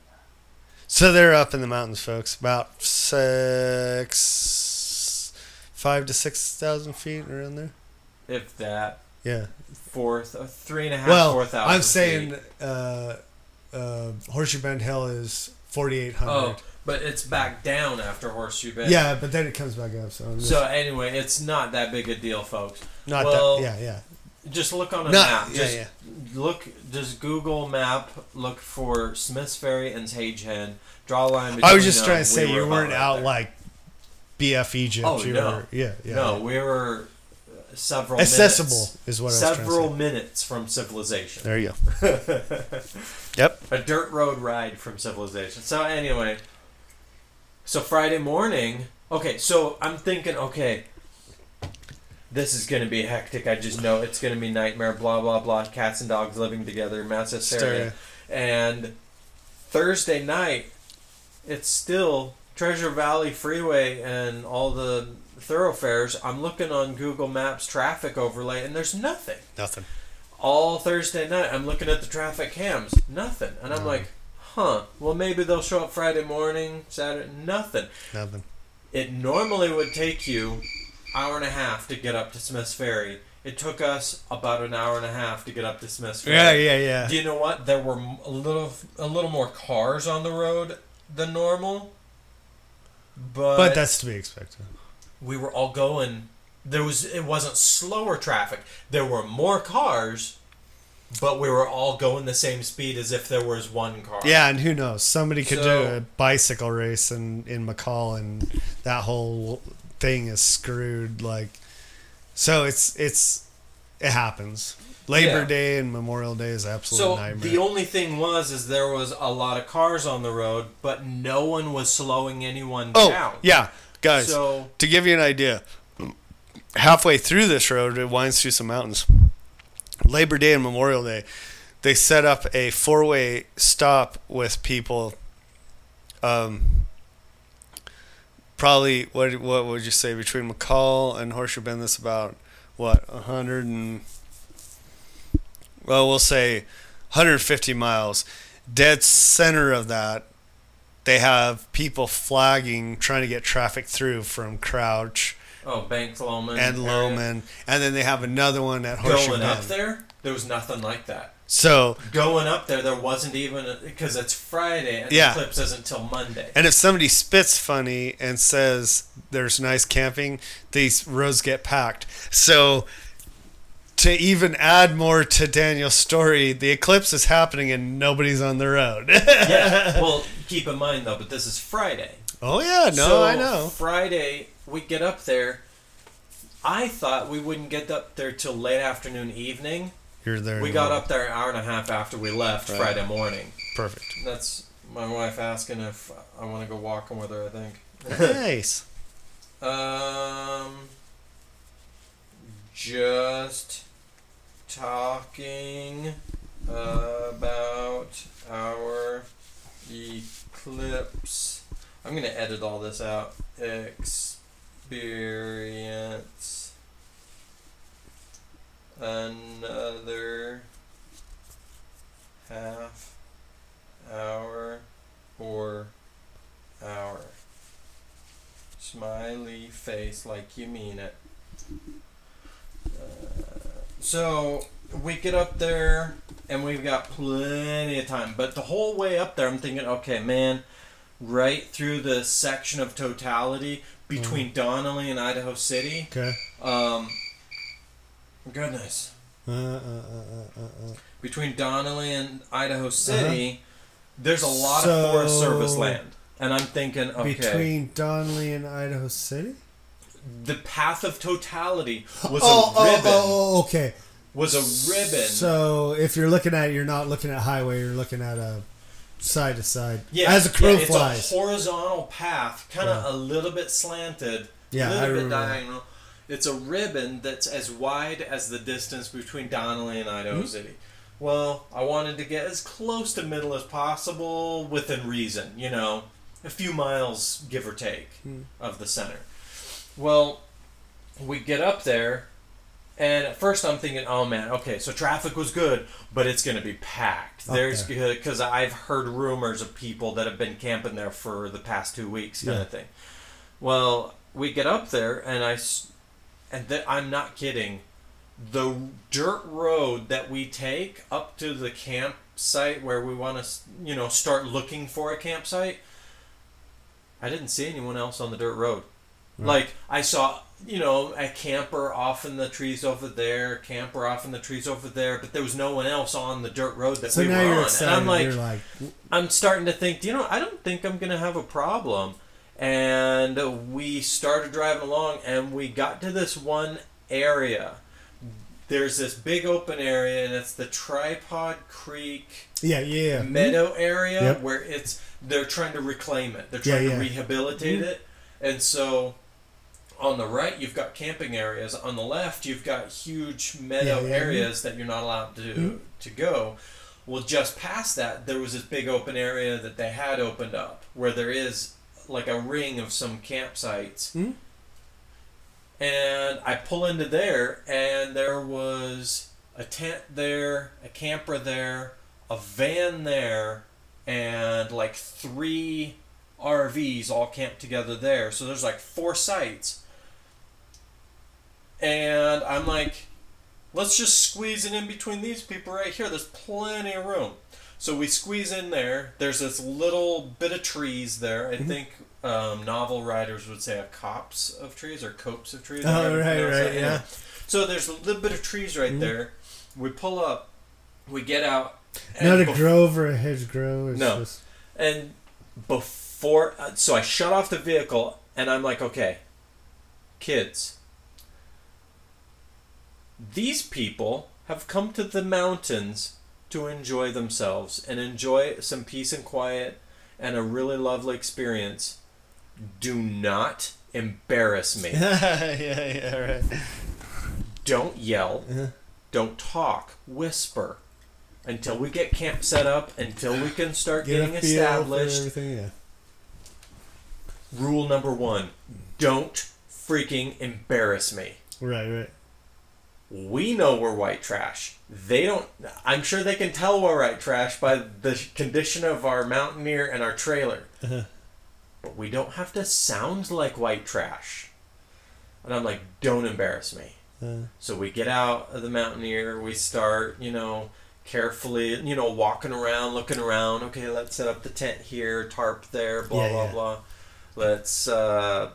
So they're up in the mountains, folks. About six, five to six thousand feet around there. If that. Yeah. Four, three and a half, well, four thousand I'm saying uh, uh, Horseshoe Bend Hill is forty-eight hundred. Oh. But it's back down after Horseshoe Bend. Yeah, but then it comes back up. So, just... so anyway, it's not that big a deal, folks. Not well, that. Yeah, yeah. Just look on a not, map. Just yeah, yeah. Look. Just Google map. Look for Smith's Ferry and Sagehead. Draw a line between. I was just them. trying to say we were you weren't out there. Like B F Egypt. Oh you no. Were, yeah, yeah. No, yeah. we were several accessible minutes, is what several I was trying to say. minutes from civilization. There you go. Yep. A dirt road ride from civilization. So anyway. So Friday morning, okay, so I'm thinking, okay, this is going to be hectic. I just know it's going to be nightmare, blah, blah, blah. Cats and dogs living together, mass hysteria. And Thursday night, it's still Treasure Valley Freeway and all the thoroughfares. I'm looking on Google Maps traffic overlay, and there's nothing. Nothing. All Thursday night, I'm looking at the traffic cams. Nothing. And I'm mm. like... Huh. Well, maybe they'll show up Friday morning, Saturday. Nothing. Nothing. It normally would take you an hour and a half to get up to Smith's Ferry. It took us about an hour and a half to get up to Smith's Ferry. Yeah, yeah, yeah. Do you know what? There were a little, a little more cars on the road than normal. But, but that's to be expected. We were all going. There was. It wasn't slower traffic. There were more cars. But we were all going the same speed as if there was one car. Yeah, and who knows? Somebody could so, do a bicycle race in, in McCall, and that whole thing is screwed. Like, so it's it's it happens. Labor yeah. Day and Memorial Day is absolute so nightmare. The only thing was is there was a lot of cars on the road, but no one was slowing anyone oh, down. Oh, yeah, guys. So, to give you an idea, halfway through this road, it winds through some mountains. Labor Day and Memorial Day, they set up a four-way stop with people. Um, probably what what would you say between McCall and Horseshoe Bend? That's about what a hundred and well, we'll say one hundred fifty miles. Dead center of that, they have people flagging, trying to get traffic through from Crouch. Oh, Banks, Lowman. And Lowman. And then they have another one at Horseshoe Bend. Going up there, there was nothing like that. So going up there, there wasn't even, because it's Friday, and yeah. the Eclipse isn't until Monday. And if somebody spits funny and says there's nice camping, these roads get packed. So to even add more to Daniel's story, the Eclipse is happening and nobody's on the road. Yeah, well, keep in mind, though, but this is Friday. Oh, yeah, no, so I know. Friday... We get up there. I thought we wouldn't get up there till late afternoon, evening. You're there. We got up there an hour and a half after we left right. Friday morning. Perfect. That's my wife asking if I want to go walking with her, I think. Nice. um, just talking about our eclipse. I'm going to edit all this out. Experience another half hour or hour. Smiley face like you mean it. Uh, so we get up there and we've got plenty of time. But the whole way up there I'm thinking, okay, man, right through the section of totality between mm. Donnelly and Idaho City. Okay. Um, goodness. Uh, uh, uh, uh, uh. Between Donnelly and Idaho City, uh-huh. there's a lot so, of Forest Service land. And I'm thinking, okay. Between Donnelly and Idaho City? The path of totality was oh, a ribbon. Oh, oh, okay. Was a ribbon. So if you're looking at it, you're not looking at highway, you're looking at a side to side. Yeah, as a crow yeah, flies. It's a horizontal path, kind of yeah. a little bit slanted, yeah, a little I bit remember diagonal. That. It's a ribbon that's as wide as the distance between Donnelly and Idaho mm-hmm. City. Well, I wanted to get as close to middle as possible within reason, you know, a few miles, give or take, mm. of the center. Well, we get up there, and at first I'm thinking, oh man, okay, so traffic was good, but it's going to be packed. Up There's because there. I've heard rumors of people that have been camping there for the past two weeks, kind yeah. of thing. Well, we get up there, and I, and th- I'm not kidding. The dirt road that we take up to the campsite where we want to, you know, start looking for a campsite, I didn't see anyone else on the dirt road. Right. Like, I saw, you know, a camper off in the trees over there, camper off in the trees over there, but there was no one else on the dirt road that so we were on. And I'm like, like, I'm starting to think, you know, I don't think I'm going to have a problem. And we started driving along, and we got to this one area. There's this big open area, and it's the Tripod Creek yeah, yeah. meadow area yep. where it's they're trying to reclaim it. They're trying yeah, yeah. to rehabilitate mm-hmm. it. And so on the right, you've got camping areas. On the left, you've got huge meadow yeah, yeah, areas mm-hmm. that you're not allowed to, mm-hmm. to go. Well, just past that, there was this big open area that they had opened up where there is like a ring of some campsites. Mm-hmm. And I pull into there, and there was a tent there, a camper there, a van there, and like three R Vs all camped together there. So there's like four sites. And I'm like, let's just squeeze it in between these people right here. There's plenty of room. So we squeeze in there. There's this little bit of trees there. I mm-hmm. think um, novel writers would say a copse of trees or copse of trees. Oh, right, right, that, yeah. yeah. So there's a little bit of trees right mm-hmm. there. We pull up. We get out. Not a bef- grove or a hedge grove. No. Just... And before... So I shut off the vehicle, and I'm like, okay, kids, these people have come to the mountains to enjoy themselves and enjoy some peace and quiet and a really lovely experience. Do not embarrass me. yeah, yeah, right. Don't yell. Uh-huh. Don't talk. Whisper. Until we get camp set up, until we can start get getting established. Yeah. Rule number one, don't freaking embarrass me. Right, right. We know we're white trash. They don't. I'm sure they can tell we're white trash by the condition of our Mountaineer and our trailer. Uh-huh. But we don't have to sound like white trash. And I'm like, don't embarrass me. Uh-huh. So we get out of the Mountaineer. We start, you know, carefully, you know, walking around, looking around. Okay, let's set up the tent here, tarp there, blah, yeah, blah, yeah. blah. Let's... Uh,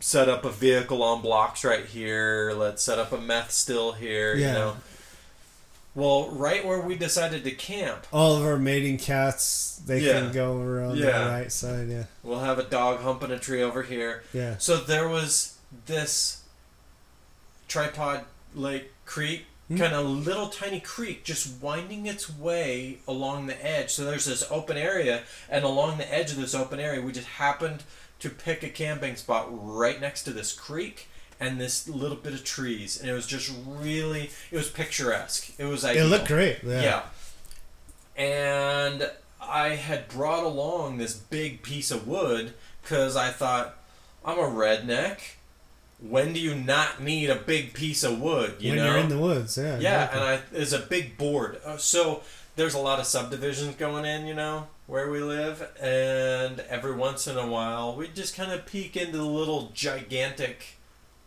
set up a vehicle on blocks right here. Let's set up a meth still here, yeah. you know. Well, right where we decided to camp. All of our mating cats, they yeah. can go around yeah. the right side, yeah. We'll have a dog humping a tree over here. Yeah. So there was this tripod like creek, mm-hmm. kind of little tiny creek just winding its way along the edge. So there's this open area, and along the edge of this open area, we just happened to pick a camping spot right next to this creek and this little bit of trees, and it was just really, it was picturesque. It was ideal. It looked great. Yeah. yeah. And I had brought along this big piece of wood because I thought, I'm a redneck. When do you not need a big piece of wood? You when know? You're in the woods, yeah. Yeah, exactly. And I, it's a big board. So there's a lot of subdivisions going in, you know, where we live. And every once in a while, we just kind of peek into the little gigantic,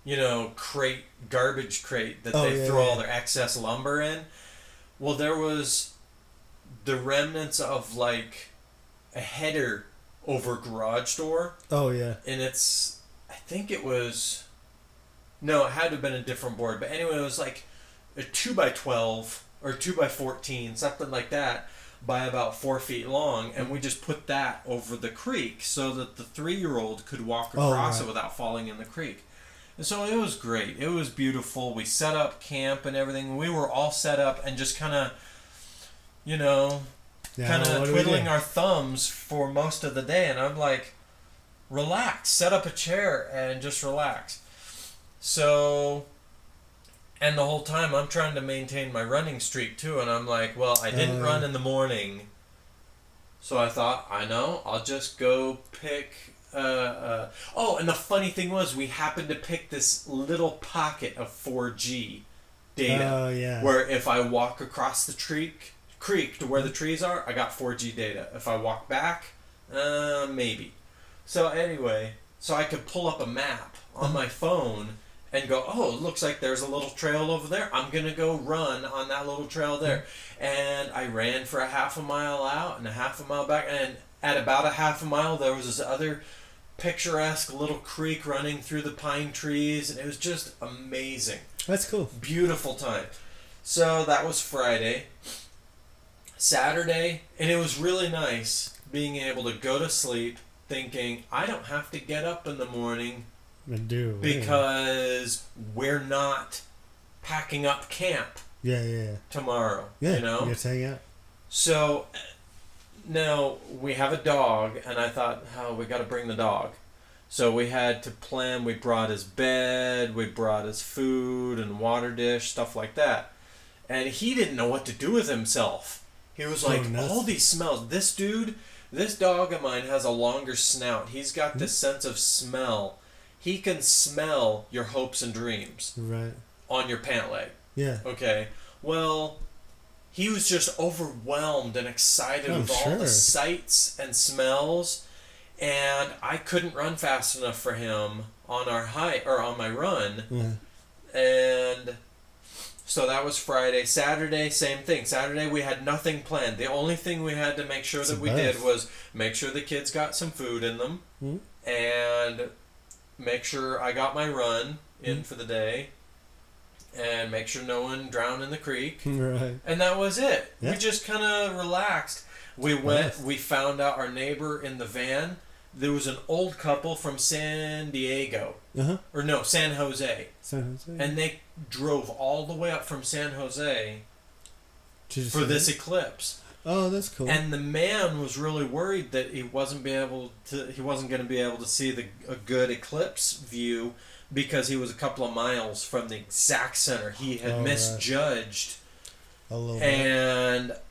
you know, crate, garbage crate that oh, they yeah, throw yeah. all their excess lumber in. Well, there was the remnants of, like, a header over garage door. Oh, yeah. And it's, I think it was, no, it had to have been a different board. But anyway, it was, like, a two by twelve or two by fourteen, something like that, by about four feet long. And we just put that over the creek so that the three-year-old could walk across oh, right. it without falling in the creek. And so it was great. It was beautiful. We set up camp and everything. We were all set up and just kind of, you know, yeah, kind of twiddling our thumbs for most of the day. And I'm like, relax. Set up a chair and just relax. So, and the whole time I'm trying to maintain my running streak too. And I'm like, well, I didn't um, run in the morning. So I thought, I know, I'll just go pick... Uh, uh, oh, and the funny thing was, we happened to pick this little pocket of four G data. Oh, yeah. Where if I walk across the tree, creek to where the trees are, I got four G data. If I walk back, uh, maybe. So anyway, so I could pull up a map on my phone and go, oh, it looks like there's a little trail over there. I'm going to go run on that little trail there. And I ran for a half a mile out and a half a mile back, and at about a half a mile, there was this other picturesque little creek running through the pine trees, and it was just amazing. That's cool. Beautiful time. So that was Friday. Saturday, and it was really nice being able to go to sleep thinking, I don't have to get up in the morning I do. because yeah. we're not packing up camp yeah, yeah, yeah. tomorrow. Yeah, you know? You get to hang out. So... Now, we have a dog, and I thought, oh, we got to bring the dog. So we had to plan, we brought his bed, we brought his food and water dish, stuff like that. And he didn't know what to do with himself. He was like, oh, all these smells. This dude, this dog of mine has a longer snout. He's got this sense of smell. He can smell your hopes and dreams. Right. On your pant leg. Yeah. Okay. Well... He was just overwhelmed and excited I'm with all sure. the sights and smells, and I couldn't run fast enough for him on our hike or on my run. Yeah. And so that was Friday. Saturday, same thing. Saturday we had nothing planned. The only thing we had to make sure it's that we did was make sure the kids got some food in them, mm-hmm. and make sure I got my run in mm-hmm. for the day. And make sure no one drowned in the creek. Right. And that was it. Yeah. We just kind of relaxed. We went, yes. we found out our neighbor in the van. There was an old couple from San Diego. Uh-huh. Or no, San Jose. San Jose. And they drove all the way up from San Jose for this that? eclipse. Oh, that's cool. And the man was really worried that he wasn't be able to he wasn't going to be able to see the a good eclipse view. Because he was a couple of miles from the exact center. He had oh, misjudged. Right. A little and bit.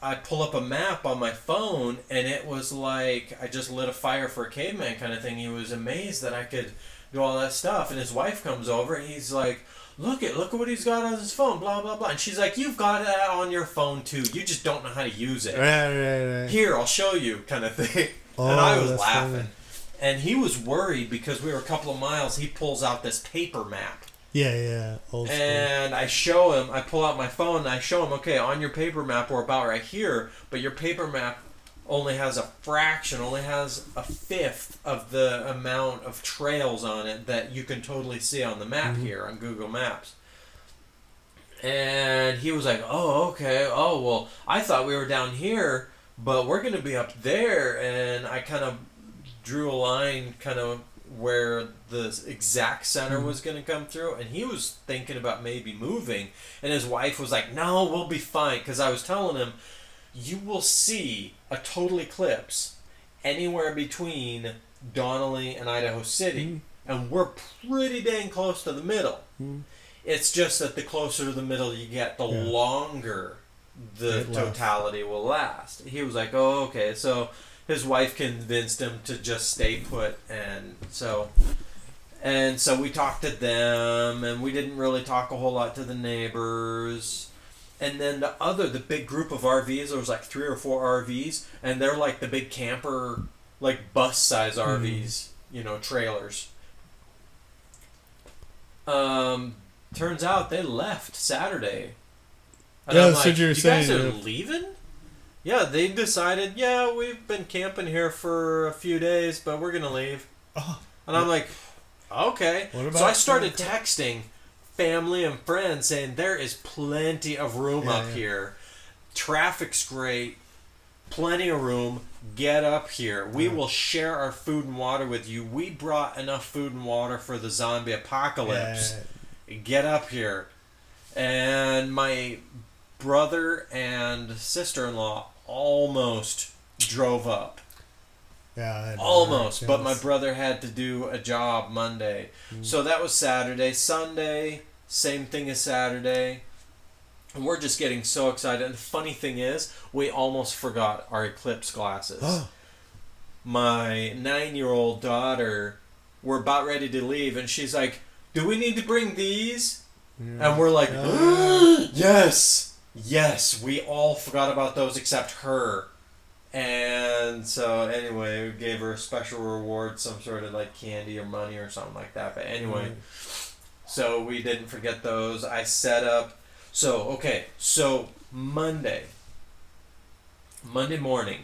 I pull up a map on my phone, and it was like I just lit a fire for a caveman kind of thing. He was amazed that I could do all that stuff. And his wife comes over, and he's like, look at look at what he's got on his phone, blah, blah, blah. And she's like, you've got that on your phone, too. You just don't know how to use it. Right, right, right. Here, I'll show you kind of thing. Oh, and I was laughing. Funny. And he was worried because we were a couple of miles. He pulls out this paper map. Yeah, yeah. Old school. And I show him, I pull out my phone and I show him, okay, on your paper map, we're about right here, but your paper map only has a fraction, only has a fifth of the amount of trails on it that you can totally see on the map mm-hmm. here on Google Maps. And he was like, oh, okay. Oh, well, I thought we were down here, but we're going to be up there. And I kind of drew a line kind of where the exact center was going to come through, and he was thinking about maybe moving, and his wife was like, no, we'll be fine, because I was telling him, you will see a total eclipse anywhere between Donnelly and Idaho City, mm. and we're pretty dang close to the middle. Mm. It's just that the closer to the middle you get, the yeah. longer the it totality lasts. will last. He was like, oh, okay. So his wife convinced him to just stay put. And so, and so we talked to them, and we didn't really talk a whole lot to the neighbors. And then the other, the big group of R Vs, there was like three or four R Vs, and they're like the big camper, like bus size R Vs, mm. you know, trailers. Um, turns out they left Saturday. And yeah, that's like, what you were you saying. You guys are yeah. leaving? Yeah, they decided, yeah, we've been camping here for a few days, but we're going to leave. Oh, and I'm like, okay. What about so I started texting family and friends saying there is plenty of room yeah, up yeah. here. Traffic's great. Plenty of room. Get up here. We yeah. will share our food and water with you. We brought enough food and water for the zombie apocalypse. Yeah. Get up here. And my brother and sister-in-law almost drove up. Yeah, almost. But my brother had to do a job Monday. Mm. So that was Saturday. Sunday, same thing as Saturday. And we're just getting so excited. And the funny thing is, we almost forgot our eclipse glasses. Oh. My nine-year-old daughter, we're about ready to leave, and she's like, do we need to bring these? Yeah. And we're like, yeah. yes, yes, we all forgot about those except her. And so anyway, we gave her a special reward, some sort of like candy or money or something like that. But anyway, mm. so we didn't forget those. I set up. So, okay, so Monday, Monday morning,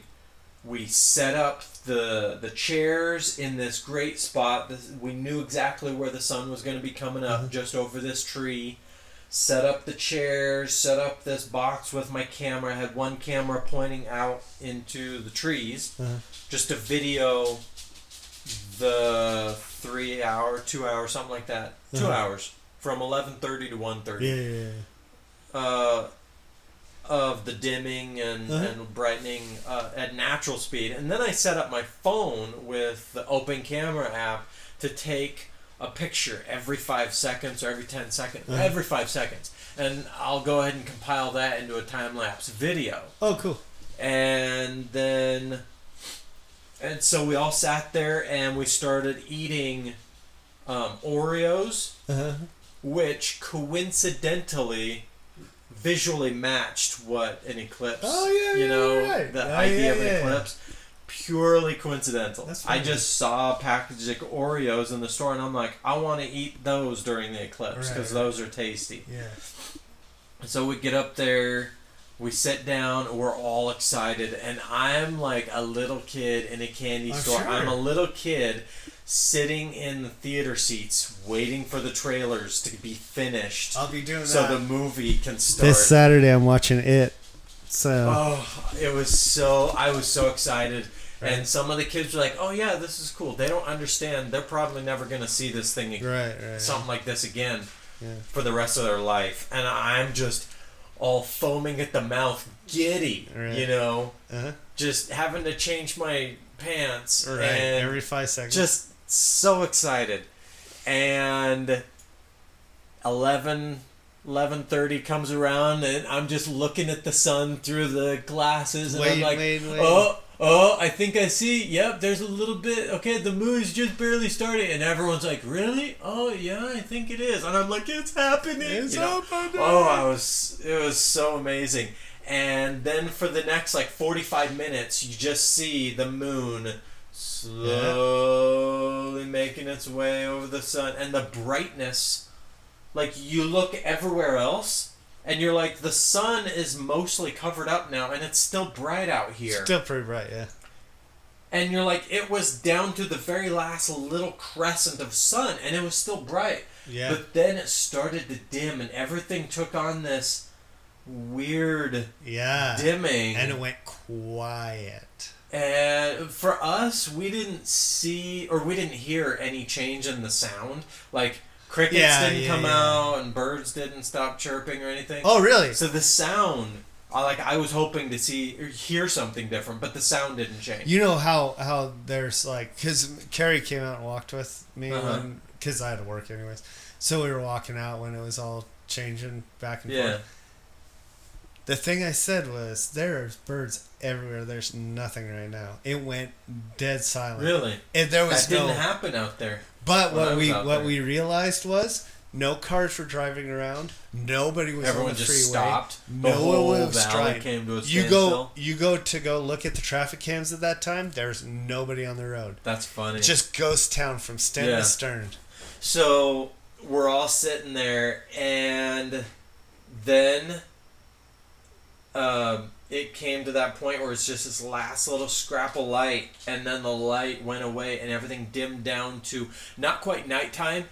we set up the the chairs in this great spot. This, we knew exactly where the sun was going to be coming up, mm-hmm. just over this tree. Set up the chairs, set up this box with my camera. I had one camera pointing out into the trees, mm-hmm. just to video the three hour, two hour, something like that. Mm-hmm. Two hours, from eleven thirty to one thirty. Yeah, yeah, yeah. Uh, of the dimming and, uh-huh. and brightening uh, at natural speed. And then I set up my phone with the open camera app to take a picture every five seconds or every ten seconds. Uh-huh. Every five seconds. And I'll go ahead and compile that into a time-lapse video. Oh, cool. And then... And so we all sat there and we started eating um, Oreos, uh-huh. which coincidentally... visually matched what an eclipse. Oh yeah, yeah, you know yeah, right. the oh, idea yeah, of an yeah, eclipse. Yeah. Purely coincidental. I just saw packages of Oreos in the store, and I'm like, I want to eat those during the eclipse because right, right. those are tasty. Yeah. So we get up there, we sit down, we're all excited, and I'm like a little kid in a candy I'm store. Sure. I'm a little kid sitting in the theater seats waiting for the trailers to be finished. I'll be doing so that. So the movie can start. This Saturday I'm watching It. So Oh, it was so I was so excited. Right. And some of the kids were like, "Oh yeah, this is cool." They don't understand. They're probably never going to see this thing again. Right, right. Something like this again yeah. for the rest of their life. And I'm just all foaming at the mouth, giddy, right. you know. Uh-huh. Just having to change my pants right. and every five seconds. Just so excited. And eleven, eleven thirty comes around, and I'm just looking at the sun through the glasses, and wait, I'm like, wait, wait. oh, oh, I think I see. Yep, there's a little bit. Okay, the moon's just barely starting, and everyone's like, really? Oh, yeah, I think it is. And I'm like, it's happening. It's happening. Oh, I was, it was so amazing. And then for the next, like, forty-five minutes, you just see the moon slowly yeah. making its way over the sun, and the brightness, like you look everywhere else and you're like, the sun is mostly covered up now and it's still bright out here. Still pretty bright, yeah. And you're like, it was down to the very last little crescent of sun and it was still bright. Yeah. But then it started to dim and everything took on this weird yeah. dimming. And it went quiet. And for us, we didn't see or we didn't hear any change in the sound. Like crickets yeah, didn't yeah, come yeah. out, and birds didn't stop chirping or anything. Oh, really? So the sound, like I was hoping to see or hear something different, but the sound didn't change. You know how how there's like, because Carrie came out and walked with me because uh-huh. I had to work anyways. So we were walking out when it was all changing back and yeah. forth. The thing I said was, there are birds everywhere. There's nothing right now. It went dead silent. Really? And there was that no, didn't happen out there. But what we what there. we realized was no cars were driving around. Nobody was Everyone on the freeway. Just stopped. No the whole one was driving. Came to a you go. You go to go look at the traffic cams at that time. There's nobody on the road. That's funny. Just ghost town from stem yeah. to stern. So we're all sitting there, and then. Uh, it came to that point where it's just this last little scrap of light, and then the light went away and everything dimmed down to not quite nighttime.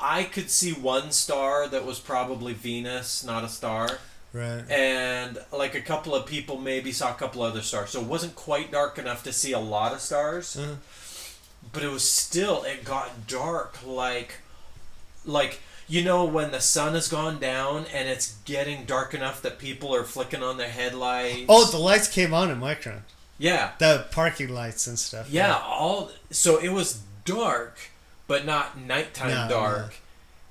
I could see one star that was probably Venus, not a star. Right. And like a couple of people maybe saw a couple other stars. So it wasn't quite dark enough to see a lot of stars. Mm. But it was still, it got dark like... like you know, when the sun has gone down and it's getting dark enough that people are flicking on their headlights. Oh, the lights came on in Micron. Yeah. The parking lights and stuff. Yeah, yeah. all so it was dark, but not nighttime no, dark.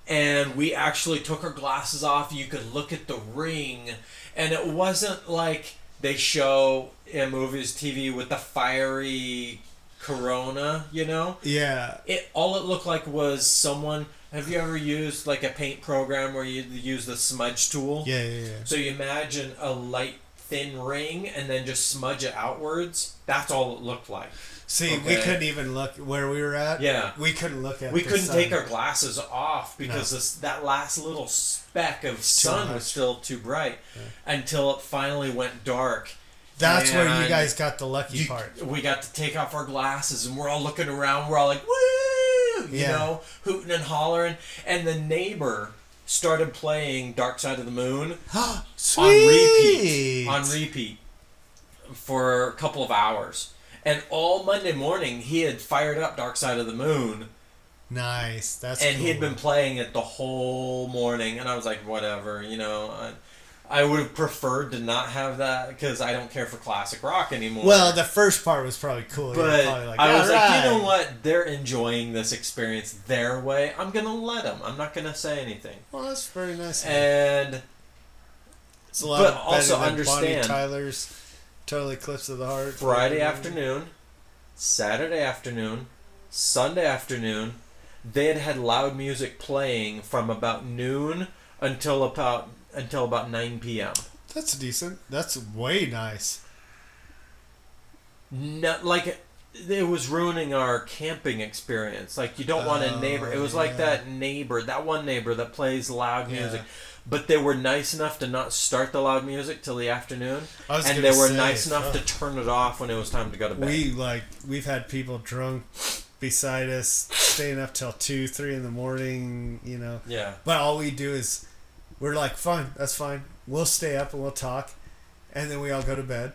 No. And we actually took our glasses off. You could look at the ring. And it wasn't like they show in movies, T V with the fiery corona, you know? Yeah. It all it looked like was someone... Have you ever used like a paint program where you use the smudge tool? Yeah, yeah, yeah. So you imagine a light thin ring and then just smudge it outwards. That's all it looked like. See, okay. we couldn't even look where we were at. Yeah. We couldn't look at we the couldn't sun. Take our glasses off because no. this, that last little speck of sun was still too bright yeah. until it finally went dark. That's and where you guys got the lucky you, part. We got to take off our glasses and we're all looking around. We're all like, woo! You yeah. know, hooting and hollering. And the neighbor started playing Dark Side of the Moon Sweet. on repeat. On repeat for a couple of hours. And all Monday morning, he had fired up Dark Side of the Moon. Nice. That's And cool. he had been playing it the whole morning. And I was like, whatever, you know. I, I would have preferred to not have that because I don't care for classic rock anymore. Well, the first part was probably cool. But probably like, I was right. like, you know what? They're enjoying this experience their way. I'm going to let them. I'm not going to say anything. Well, that's very nice. And it's a lot but also than understand Bonnie Tyler's Total Eclipse of the Heart. Friday afternoon, Saturday afternoon, Sunday afternoon, they had had loud music playing from about noon until about. Until about nine p.m. That's decent. That's way nice. Not like it was ruining our camping experience. Like you don't oh, want a neighbor. It was yeah. like that neighbor, that one neighbor that plays loud music. Yeah. But they were nice enough to not start the loud music till the afternoon, I was and they were say, nice enough oh. to turn it off when it was time to go to bed. We like we've had people drunk beside us staying up till two, three in the morning. You know. Yeah. But all we do is. We're like, fine, that's fine. We'll stay up and we'll talk. And then we all go to bed.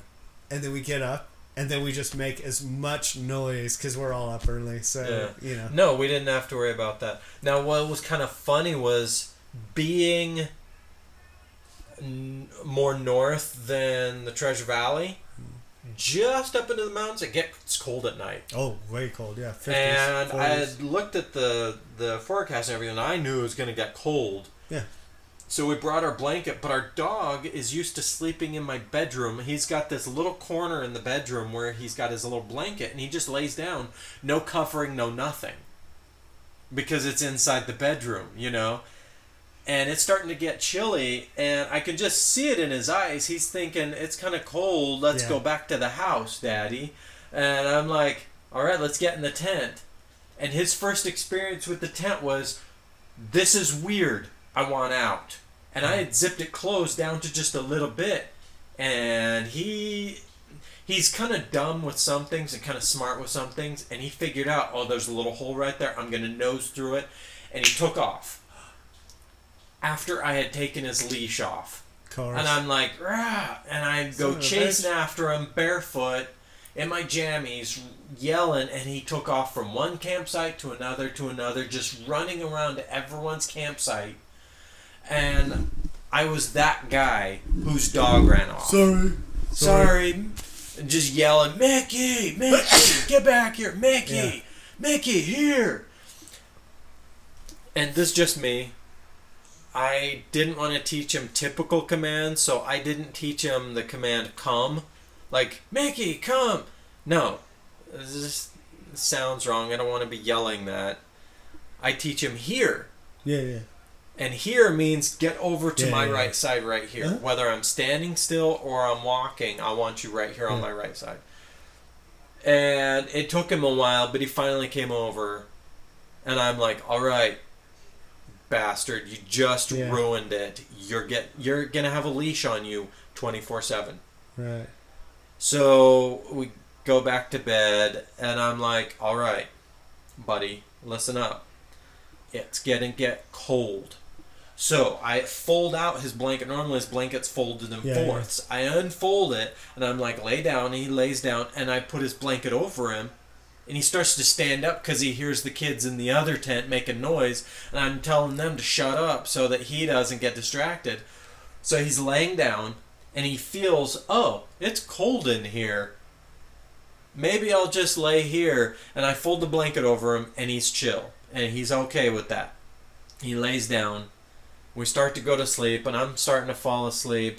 And then we get up. And then we just make as much noise because we're all up early. So, yeah. you know. No, we didn't have to worry about that. Now, what was kind of funny was being n- more north than the Treasure Valley, just up into the mountains, it gets cold at night. Oh, way cold, yeah. fifties, and forties. I had looked at the, the forecast and everything, and I knew it was going to get cold. Yeah. So we brought our blanket, but our dog is used to sleeping in my bedroom. He's got this little corner in the bedroom where he's got his little blanket, and he just lays down. No covering, no nothing. Because it's inside the bedroom, you know? And it's starting to get chilly, and I can just see it in his eyes. He's thinking, it's kind of cold. Let's yeah. go back to the house, Daddy. And I'm like, all right, let's get in the tent. And his first experience with the tent was, this is weird. I want out. And I had zipped it closed down to just a little bit. And he he's kind of dumb with some things and kind of smart with some things. And he figured out, oh, there's a little hole right there. I'm going to nose through it. And he took off. After I had taken his leash off. Course. And I'm like, rah! And I go chasing after him barefoot in my jammies, yelling, and he took off from one campsite to another to another, just running around to everyone's campsite. And I was that guy whose dog ran off. Sorry. Sorry. Sorry. And just yelling, Mickey, Mickey, get back here, Mickey, yeah. Mickey, here. And this is just me. I didn't want to teach him typical commands, so I didn't teach him the command come. Like, Mickey, come! No. This is, sounds wrong. I don't want to be yelling that. I teach him here. Yeah, yeah. And here means get over to yeah, my yeah. right side right here. Huh? Whether I'm standing still or I'm walking, I want you right here yeah. on my right side. And it took him a while, but he finally came over. And I'm like, all right, bastard, you just yeah. ruined it. You're get you're going to have a leash on you twenty-four seven. Right. So we go back to bed, and I'm like, all right, buddy, listen up. It's getting get cold. So I fold out his blanket. Normally his blanket's folded in yeah, fourths. Yeah. I unfold it, and I'm like, lay down. And he lays down, and I put his blanket over him. And he starts to stand up because he hears the kids in the other tent making noise. And I'm telling them to shut up so that he doesn't get distracted. So he's laying down, and he feels, oh, it's cold in here. Maybe I'll just lay here. And I fold the blanket over him, and he's chill. And he's okay with that. He lays down. We start to go to sleep, and I'm starting to fall asleep.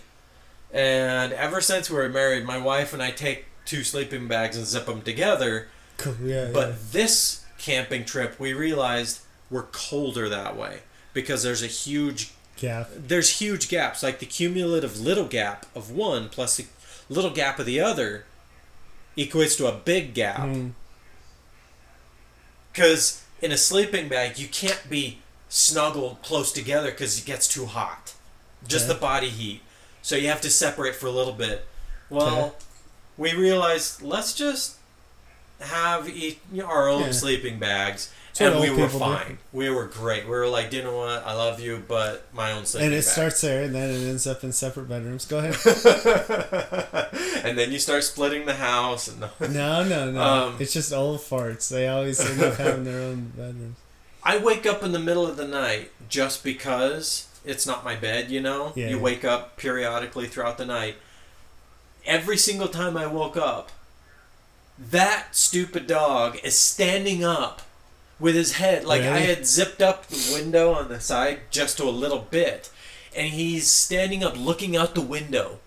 And ever since we were married, my wife and I take two sleeping bags and zip them together. Yeah, but yeah. this camping trip, we realized we're colder that way because there's a huge gap. There's huge gaps, like the cumulative little gap of one plus the little gap of the other equates to a big gap. Because mm. in a sleeping bag, you can't be snuggled close together because it gets too hot. Just yeah. the body heat. So you have to separate for a little bit. Well, yeah. we realized let's just have each, you know, our own yeah. sleeping bags, so and we were fine. Do. We were great. We were like, you know what? I love you, but my own sleeping bag. And it bag. starts there, and then it ends up in separate bedrooms. Go ahead. And then you start splitting the house. And the no, no, no. Um, it's just old farts. They always end up having their own bedrooms. I wake up in the middle of the night just because it's not my bed, you know? Yeah, you yeah. wake up periodically throughout the night. Every single time I woke up, that stupid dog is standing up with his head. Like, really? I had zipped up the window on the side just to a little bit. And he's standing up looking out the window.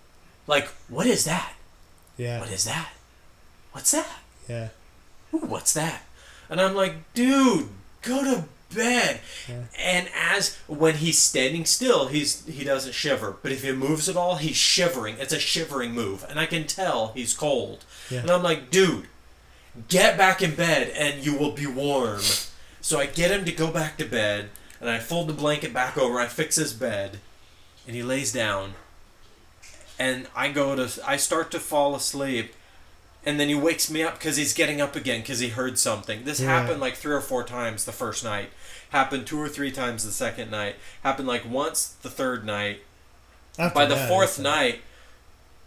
Like, what is that? Yeah. What is that? What's that? Yeah. Ooh, what's that? And I'm like, dude, go to bed. Yeah. And as when he's standing still, he's he doesn't shiver. But if he moves at all, he's shivering. It's a shivering move. And I can tell he's cold. Yeah. And I'm like, dude, get back in bed and you will be warm. So I get him to go back to bed, and I fold the blanket back over. I fix his bed, and he lays down. And I go to I start to fall asleep. And then he wakes me up because he's getting up again because he heard something. This yeah. happened like three or four times the first night. Happened two or three times the second night. Happened like once the third night. After By the that, fourth night,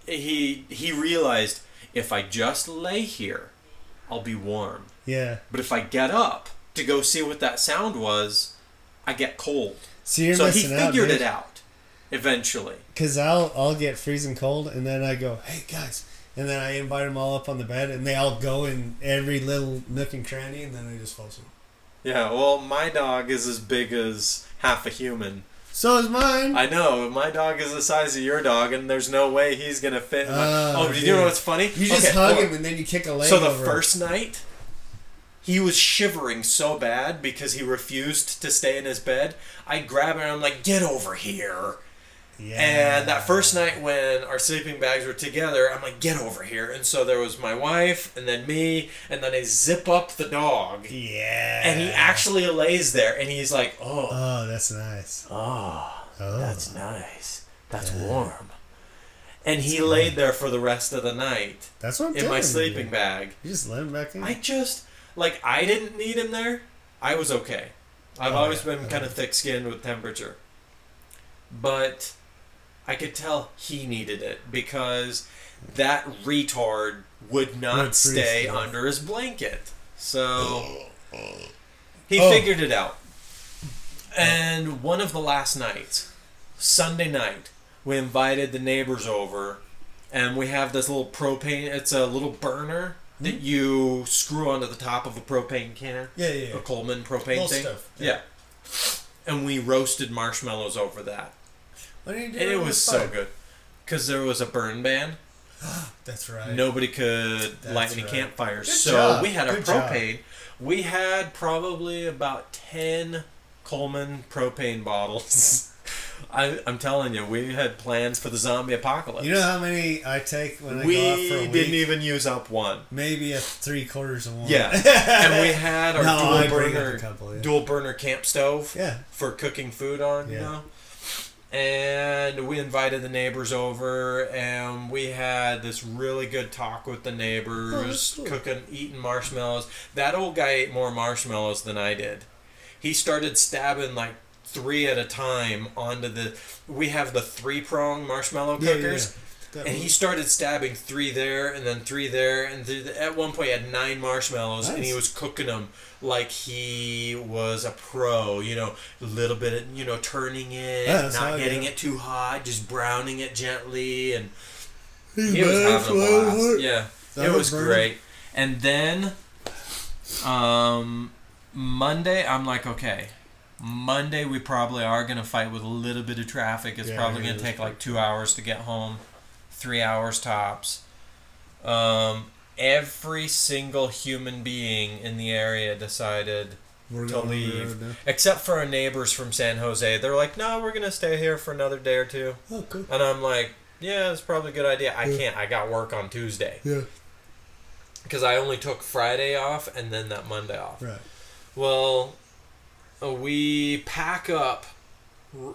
he he realized, if I just lay here, I'll be warm. Yeah. But if I get up to go see what that sound was, I get cold. So, you're so he figured out, it out eventually. Because I'll, I'll get freezing cold, and then I go, hey, guys. And then I invite them all up on the bed, and they all go in every little nook and cranny, and then they just fall asleep. Yeah, well, my dog is as big as half a human. So is mine. I know. My dog is the size of your dog, and there's no way he's going to fit. In my... uh, oh, did you know what's funny? You just okay, hug well, him, and then you kick a leg over. So the over. first night, he was shivering so bad because he refused to stay in his bed. I grab him, and I'm like, get over here. Yeah. And that first night when our sleeping bags were together, I'm like, get over here. And so there was my wife, and then me, and then I zip up the dog. Yeah. And he actually lays there, and he's like, oh. Oh, that's nice. Oh, oh. that's nice. That's yeah. warm. And he that's laid nice. there for the rest of the night. That's what I'm In my sleeping you. bag. You just let him back in? I just, like, I didn't need him there. I was okay. I've oh, always yeah. been kind of thick-skinned with temperature. But I could tell he needed it because that retard would not stay stuff. under his blanket. So he oh. figured it out. And one of the last nights, Sunday night, we invited the neighbors over, and we have this little propane. It's a little burner mm-hmm. that you screw onto the top of a propane can. Yeah, yeah, yeah. A Coleman propane Little thing. Stuff. Yeah. yeah. and we roasted marshmallows over that. What are you doing? And it was so good. Because there was a burn ban. That's right. Nobody could That's light any right. campfires. Good so job. we had a good propane. Job. We had probably about ten Coleman propane bottles. I, I'm telling you, we had plans for the zombie apocalypse. You know how many I take when I we go out for a week? We didn't even use up one. Maybe a three quarters of one. Yeah. And we had our no, dual, burner, couple, yeah. dual burner camp stove yeah. for cooking food on, yeah. you know? And we invited the neighbors over, and we had this really good talk with the neighbors, oh, cool. cooking, eating marshmallows. That old guy ate more marshmallows than I did. He started stabbing like three at a time onto the... We have the three-prong marshmallow yeah, cookers, yeah, yeah. and was... he started stabbing three there, and then three there, and th- at one point he had nine marshmallows, nice. and he was cooking them like he was a pro, you know, a little bit of, you know, turning it, yeah, not getting it too hot, just browning it gently, and he, he was having a blast. Yeah, it was burning. great. And then, um, Monday, I'm like, okay, Monday we probably are going to fight with a little bit of traffic. It's yeah, probably going to take like two hours to get home, three hours tops. Um... Every single human being in the area decided we're to leave, except for our neighbors from San Jose. They're like, no, we're going to stay here for another day or two. Oh, cool. And I'm like, yeah, it's probably a good idea. I yeah. can't. I got work on Tuesday. Yeah. Because I only took Friday off and then that Monday off. Right. Well, we pack up.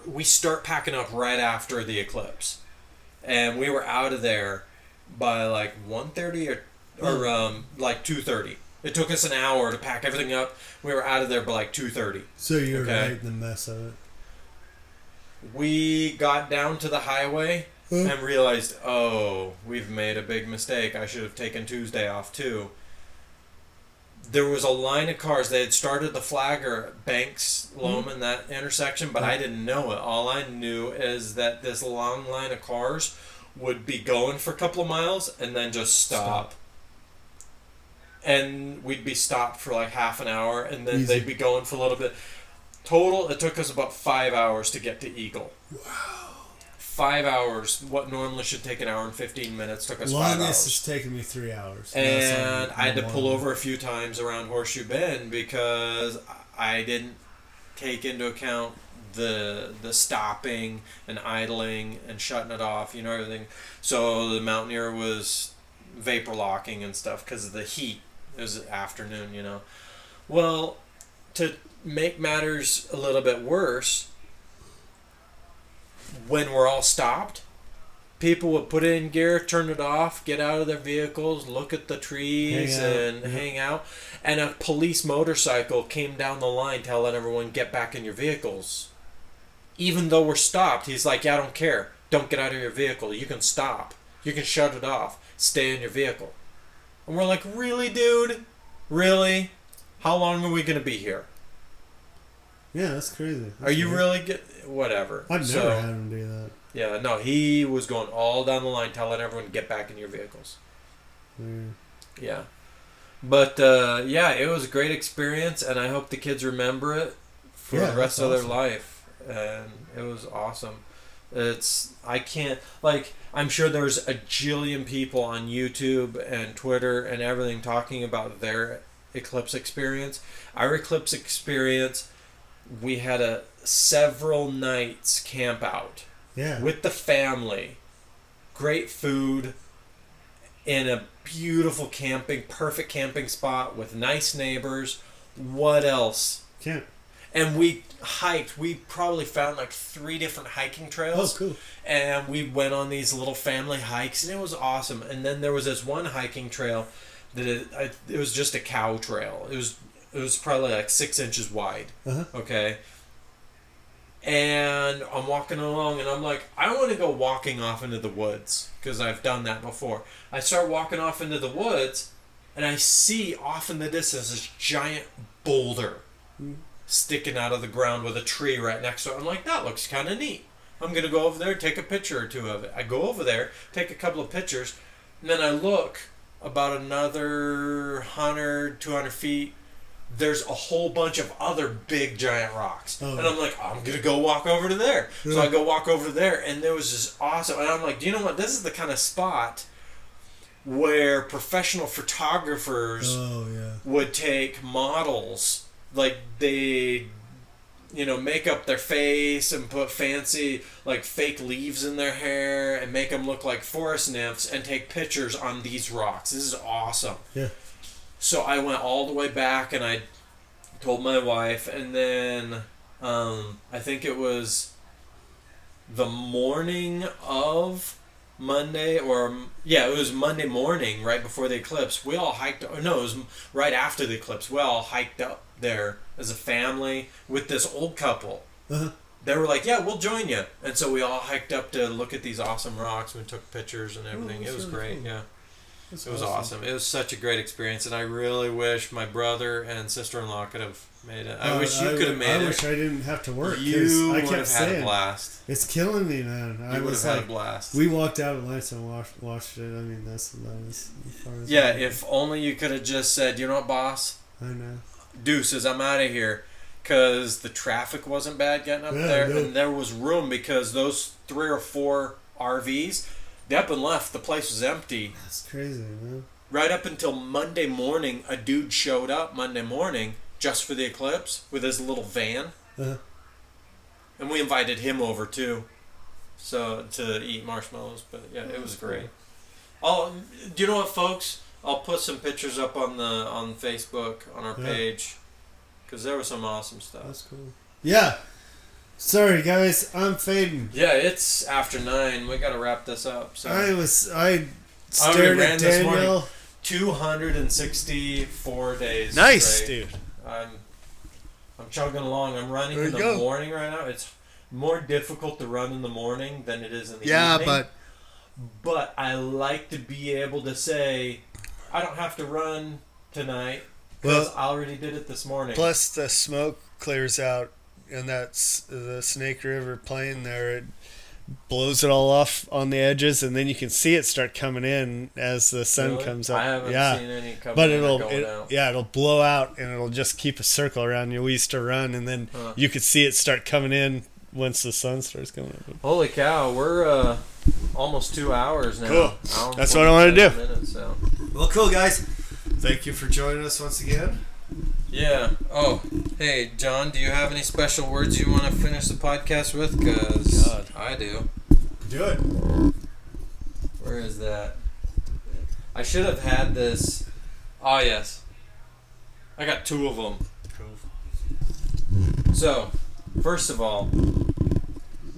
We start packing up right after the eclipse. And we were out of there by like one thirty or Or um, like two thirty. It took us an hour to pack everything up. We were out of there by like two thirty. So you were okay? right in the mess of it. We got down to the highway huh? and realized, oh, we've made a big mistake. I should have taken Tuesday off too. There was a line of cars. They had started the flagger at Banks, Loam, mm-hmm. in that intersection, but huh? I didn't know it. All I knew is that this long line of cars would be going for a couple of miles and then just stop. stop. And we'd be stopped for like half an hour, and then Easy. they'd be going for a little bit. Total, it took us about five hours to get to Eagle. Wow. Five hours. What normally should take an hour and fifteen minutes took us Longest five hours. Longest has taken me three hours. And I had to pull over a few times around Horseshoe Bend because I didn't take into account the the stopping and idling and shutting it off, you know, everything. So the Mountaineer was vapor locking and stuff because of the heat. It was afternoon, you know. Well, to make matters a little bit worse, when we're all stopped, people would put it in gear, turn it off, get out of their vehicles, look at the trees, hang and yeah. hang out. And a police motorcycle came down the line telling everyone, get back in your vehicles. Even though we're stopped, he's like, yeah, I don't care. Don't get out of your vehicle. You can stop. You can shut it off. Stay in your vehicle. And we're like, really, dude? Really? How long are we going to be here? Yeah, that's crazy. That's are you weird. really good? Whatever. I've never so, had him do that. Yeah, no, he was going all down the line telling everyone to get back in your vehicles. Weird. Yeah. But, uh, yeah, it was a great experience, and I hope the kids remember it for yeah, the rest of awesome. their life. And it was awesome. It's, I can't, like, I'm sure there's a jillion people on YouTube and Twitter and everything talking about their eclipse experience. Our eclipse experience, we had a several nights camp out yeah. with the family. Great food in a beautiful camping, perfect camping spot with nice neighbors. What else? Camp. And we hiked. We probably found like three different hiking trails. Oh, cool. And we went on these little family hikes, and it was awesome. And then there was this one hiking trail that it, it was just a cow trail. It was it was probably like six inches wide. Uh-huh. Okay. And I'm walking along, and I'm like, I want to go walking off into the woods because I've done that before. I start walking off into the woods, and I see off in the distance this giant boulder. Mm-hmm. Sticking out of the ground with a tree right next to it. I'm like, that looks kind of neat. I'm going to go over there, take a picture or two of it. I go over there, take a couple of pictures, and then I look about another one hundred, two hundred feet, there's a whole bunch of other big giant rocks. Oh. And I'm like, I'm going to go walk over to there. Really? So I go walk over there, and there was this awesome... And I'm like, do you know what? This is the kind of spot where professional photographers oh, yeah. would take models. Like, they... you know, make up their face and put fancy, like, fake leaves in their hair and make them look like forest nymphs and take pictures on these rocks. This is awesome. Yeah. So I went all the way back and I told my wife, and then um, I think it was the morning of Monday, or, yeah, it was Monday morning right before the eclipse. We all hiked, or no, it was right after the eclipse. We all hiked up there as a family with this old couple. Uh-huh. They were like, yeah, we'll join you. And so we all hiked up to look at these awesome rocks. We took pictures and everything. Oh, it was really great. Cool. Yeah. That's it was awesome. awesome. It was such a great experience, and I really wish my brother and sister-in-law could have made it. I uh, wish you I could have made I it. I wish I didn't have to work. You I kept would have saying, had a blast. It's killing me, man. You I would was have had like, a blast. We walked out at lunch and watched, watched it. I mean, that's that was as far as yeah, if was. Only you could have just said, you know what, boss? I know. Deuces, I'm out of here, because the traffic wasn't bad getting up yeah, there, no. and there was room because those three or four R Vs, they up and left. The place was empty. That's crazy, man. Right up until Monday morning, a dude showed up Monday morning just for the eclipse with his little van, uh-huh. and we invited him over too, so to eat marshmallows. But yeah, it was great. Oh, do you know what, folks? I'll put some pictures up on the on Facebook on our yeah. page, because there was some awesome stuff. That's cool. Yeah. Sorry guys, I'm fading. Yeah, it's after nine. We gotta wrap this up. So I was I stared I at Daniel. Two hundred and sixty-four days. Nice, straight. Dude. I'm I'm chugging along. I'm running in the go. morning right now. It's more difficult to run in the morning than it is in the yeah, evening. Yeah, but but I like to be able to say, I don't have to run tonight because well, I already did it this morning. Plus, the smoke clears out, and that's the Snake River plain there. It blows it all off on the edges, and then you can see it start coming in as the sun really? comes up. I haven't yeah. seen any coming but in it'll, or going it, out. Yeah, it'll blow out, and it'll just keep a circle around you. We used to run, and then huh. you could see it start coming in once the sun starts coming up. Holy cow, we're... Uh... almost two hours now. Cool. Hour That's what I want to do. Minutes, so. Well, cool, guys. Thank you for joining us once again. Yeah. Oh, hey, John, do you have any special words you want to finish the podcast with? Because God, I do. Do it. Where is that? I should have had this. Oh, yes. I got two of them. Cool. So, first of all,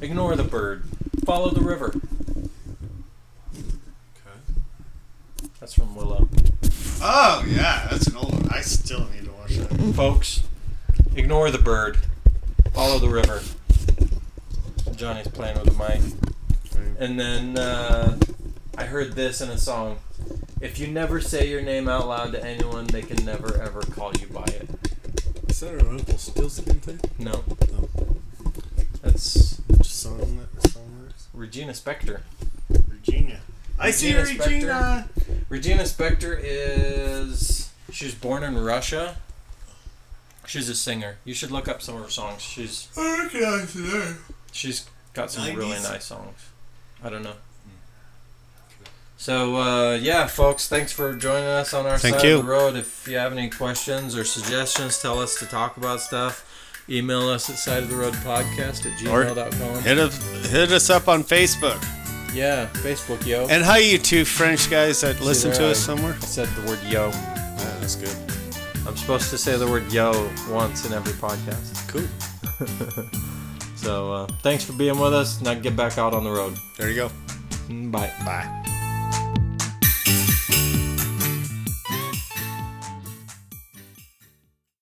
ignore the bird. Follow the river. Okay. That's from Willow. Oh, yeah. That's an old one. I still need to watch that. Folks, ignore the bird. Follow the river. Johnny's playing with the mic. And then uh, I heard this in a song. If you never say your name out loud to anyone, they can never, ever call you by it. Is that an Uncle Stillskin thing? No. Oh. That's... Just song that song. Regina Spektor. Regina. I Regina see Spektor. Regina. Regina Spektor is... She was born in Russia. She's a singer. You should look up some of her songs. She's... Okay, she's got some nineties. Really nice songs. I don't know. So, uh, yeah, folks, thanks for joining us on our Thank side you. of the road. If you have any questions or suggestions, tell us to talk about stuff. Email us at sideoftheroadpodcast at gmail dot com. Hit, a, hit us up on Facebook. Yeah, Facebook, yo. And hi, you two French guys that See, listen to I us somewhere. Said the word yo. Yeah, that's good. I'm supposed to say the word yo once in every podcast. Cool. So, uh, thanks for being with us. Now get back out on the road. There you go. Bye. Bye.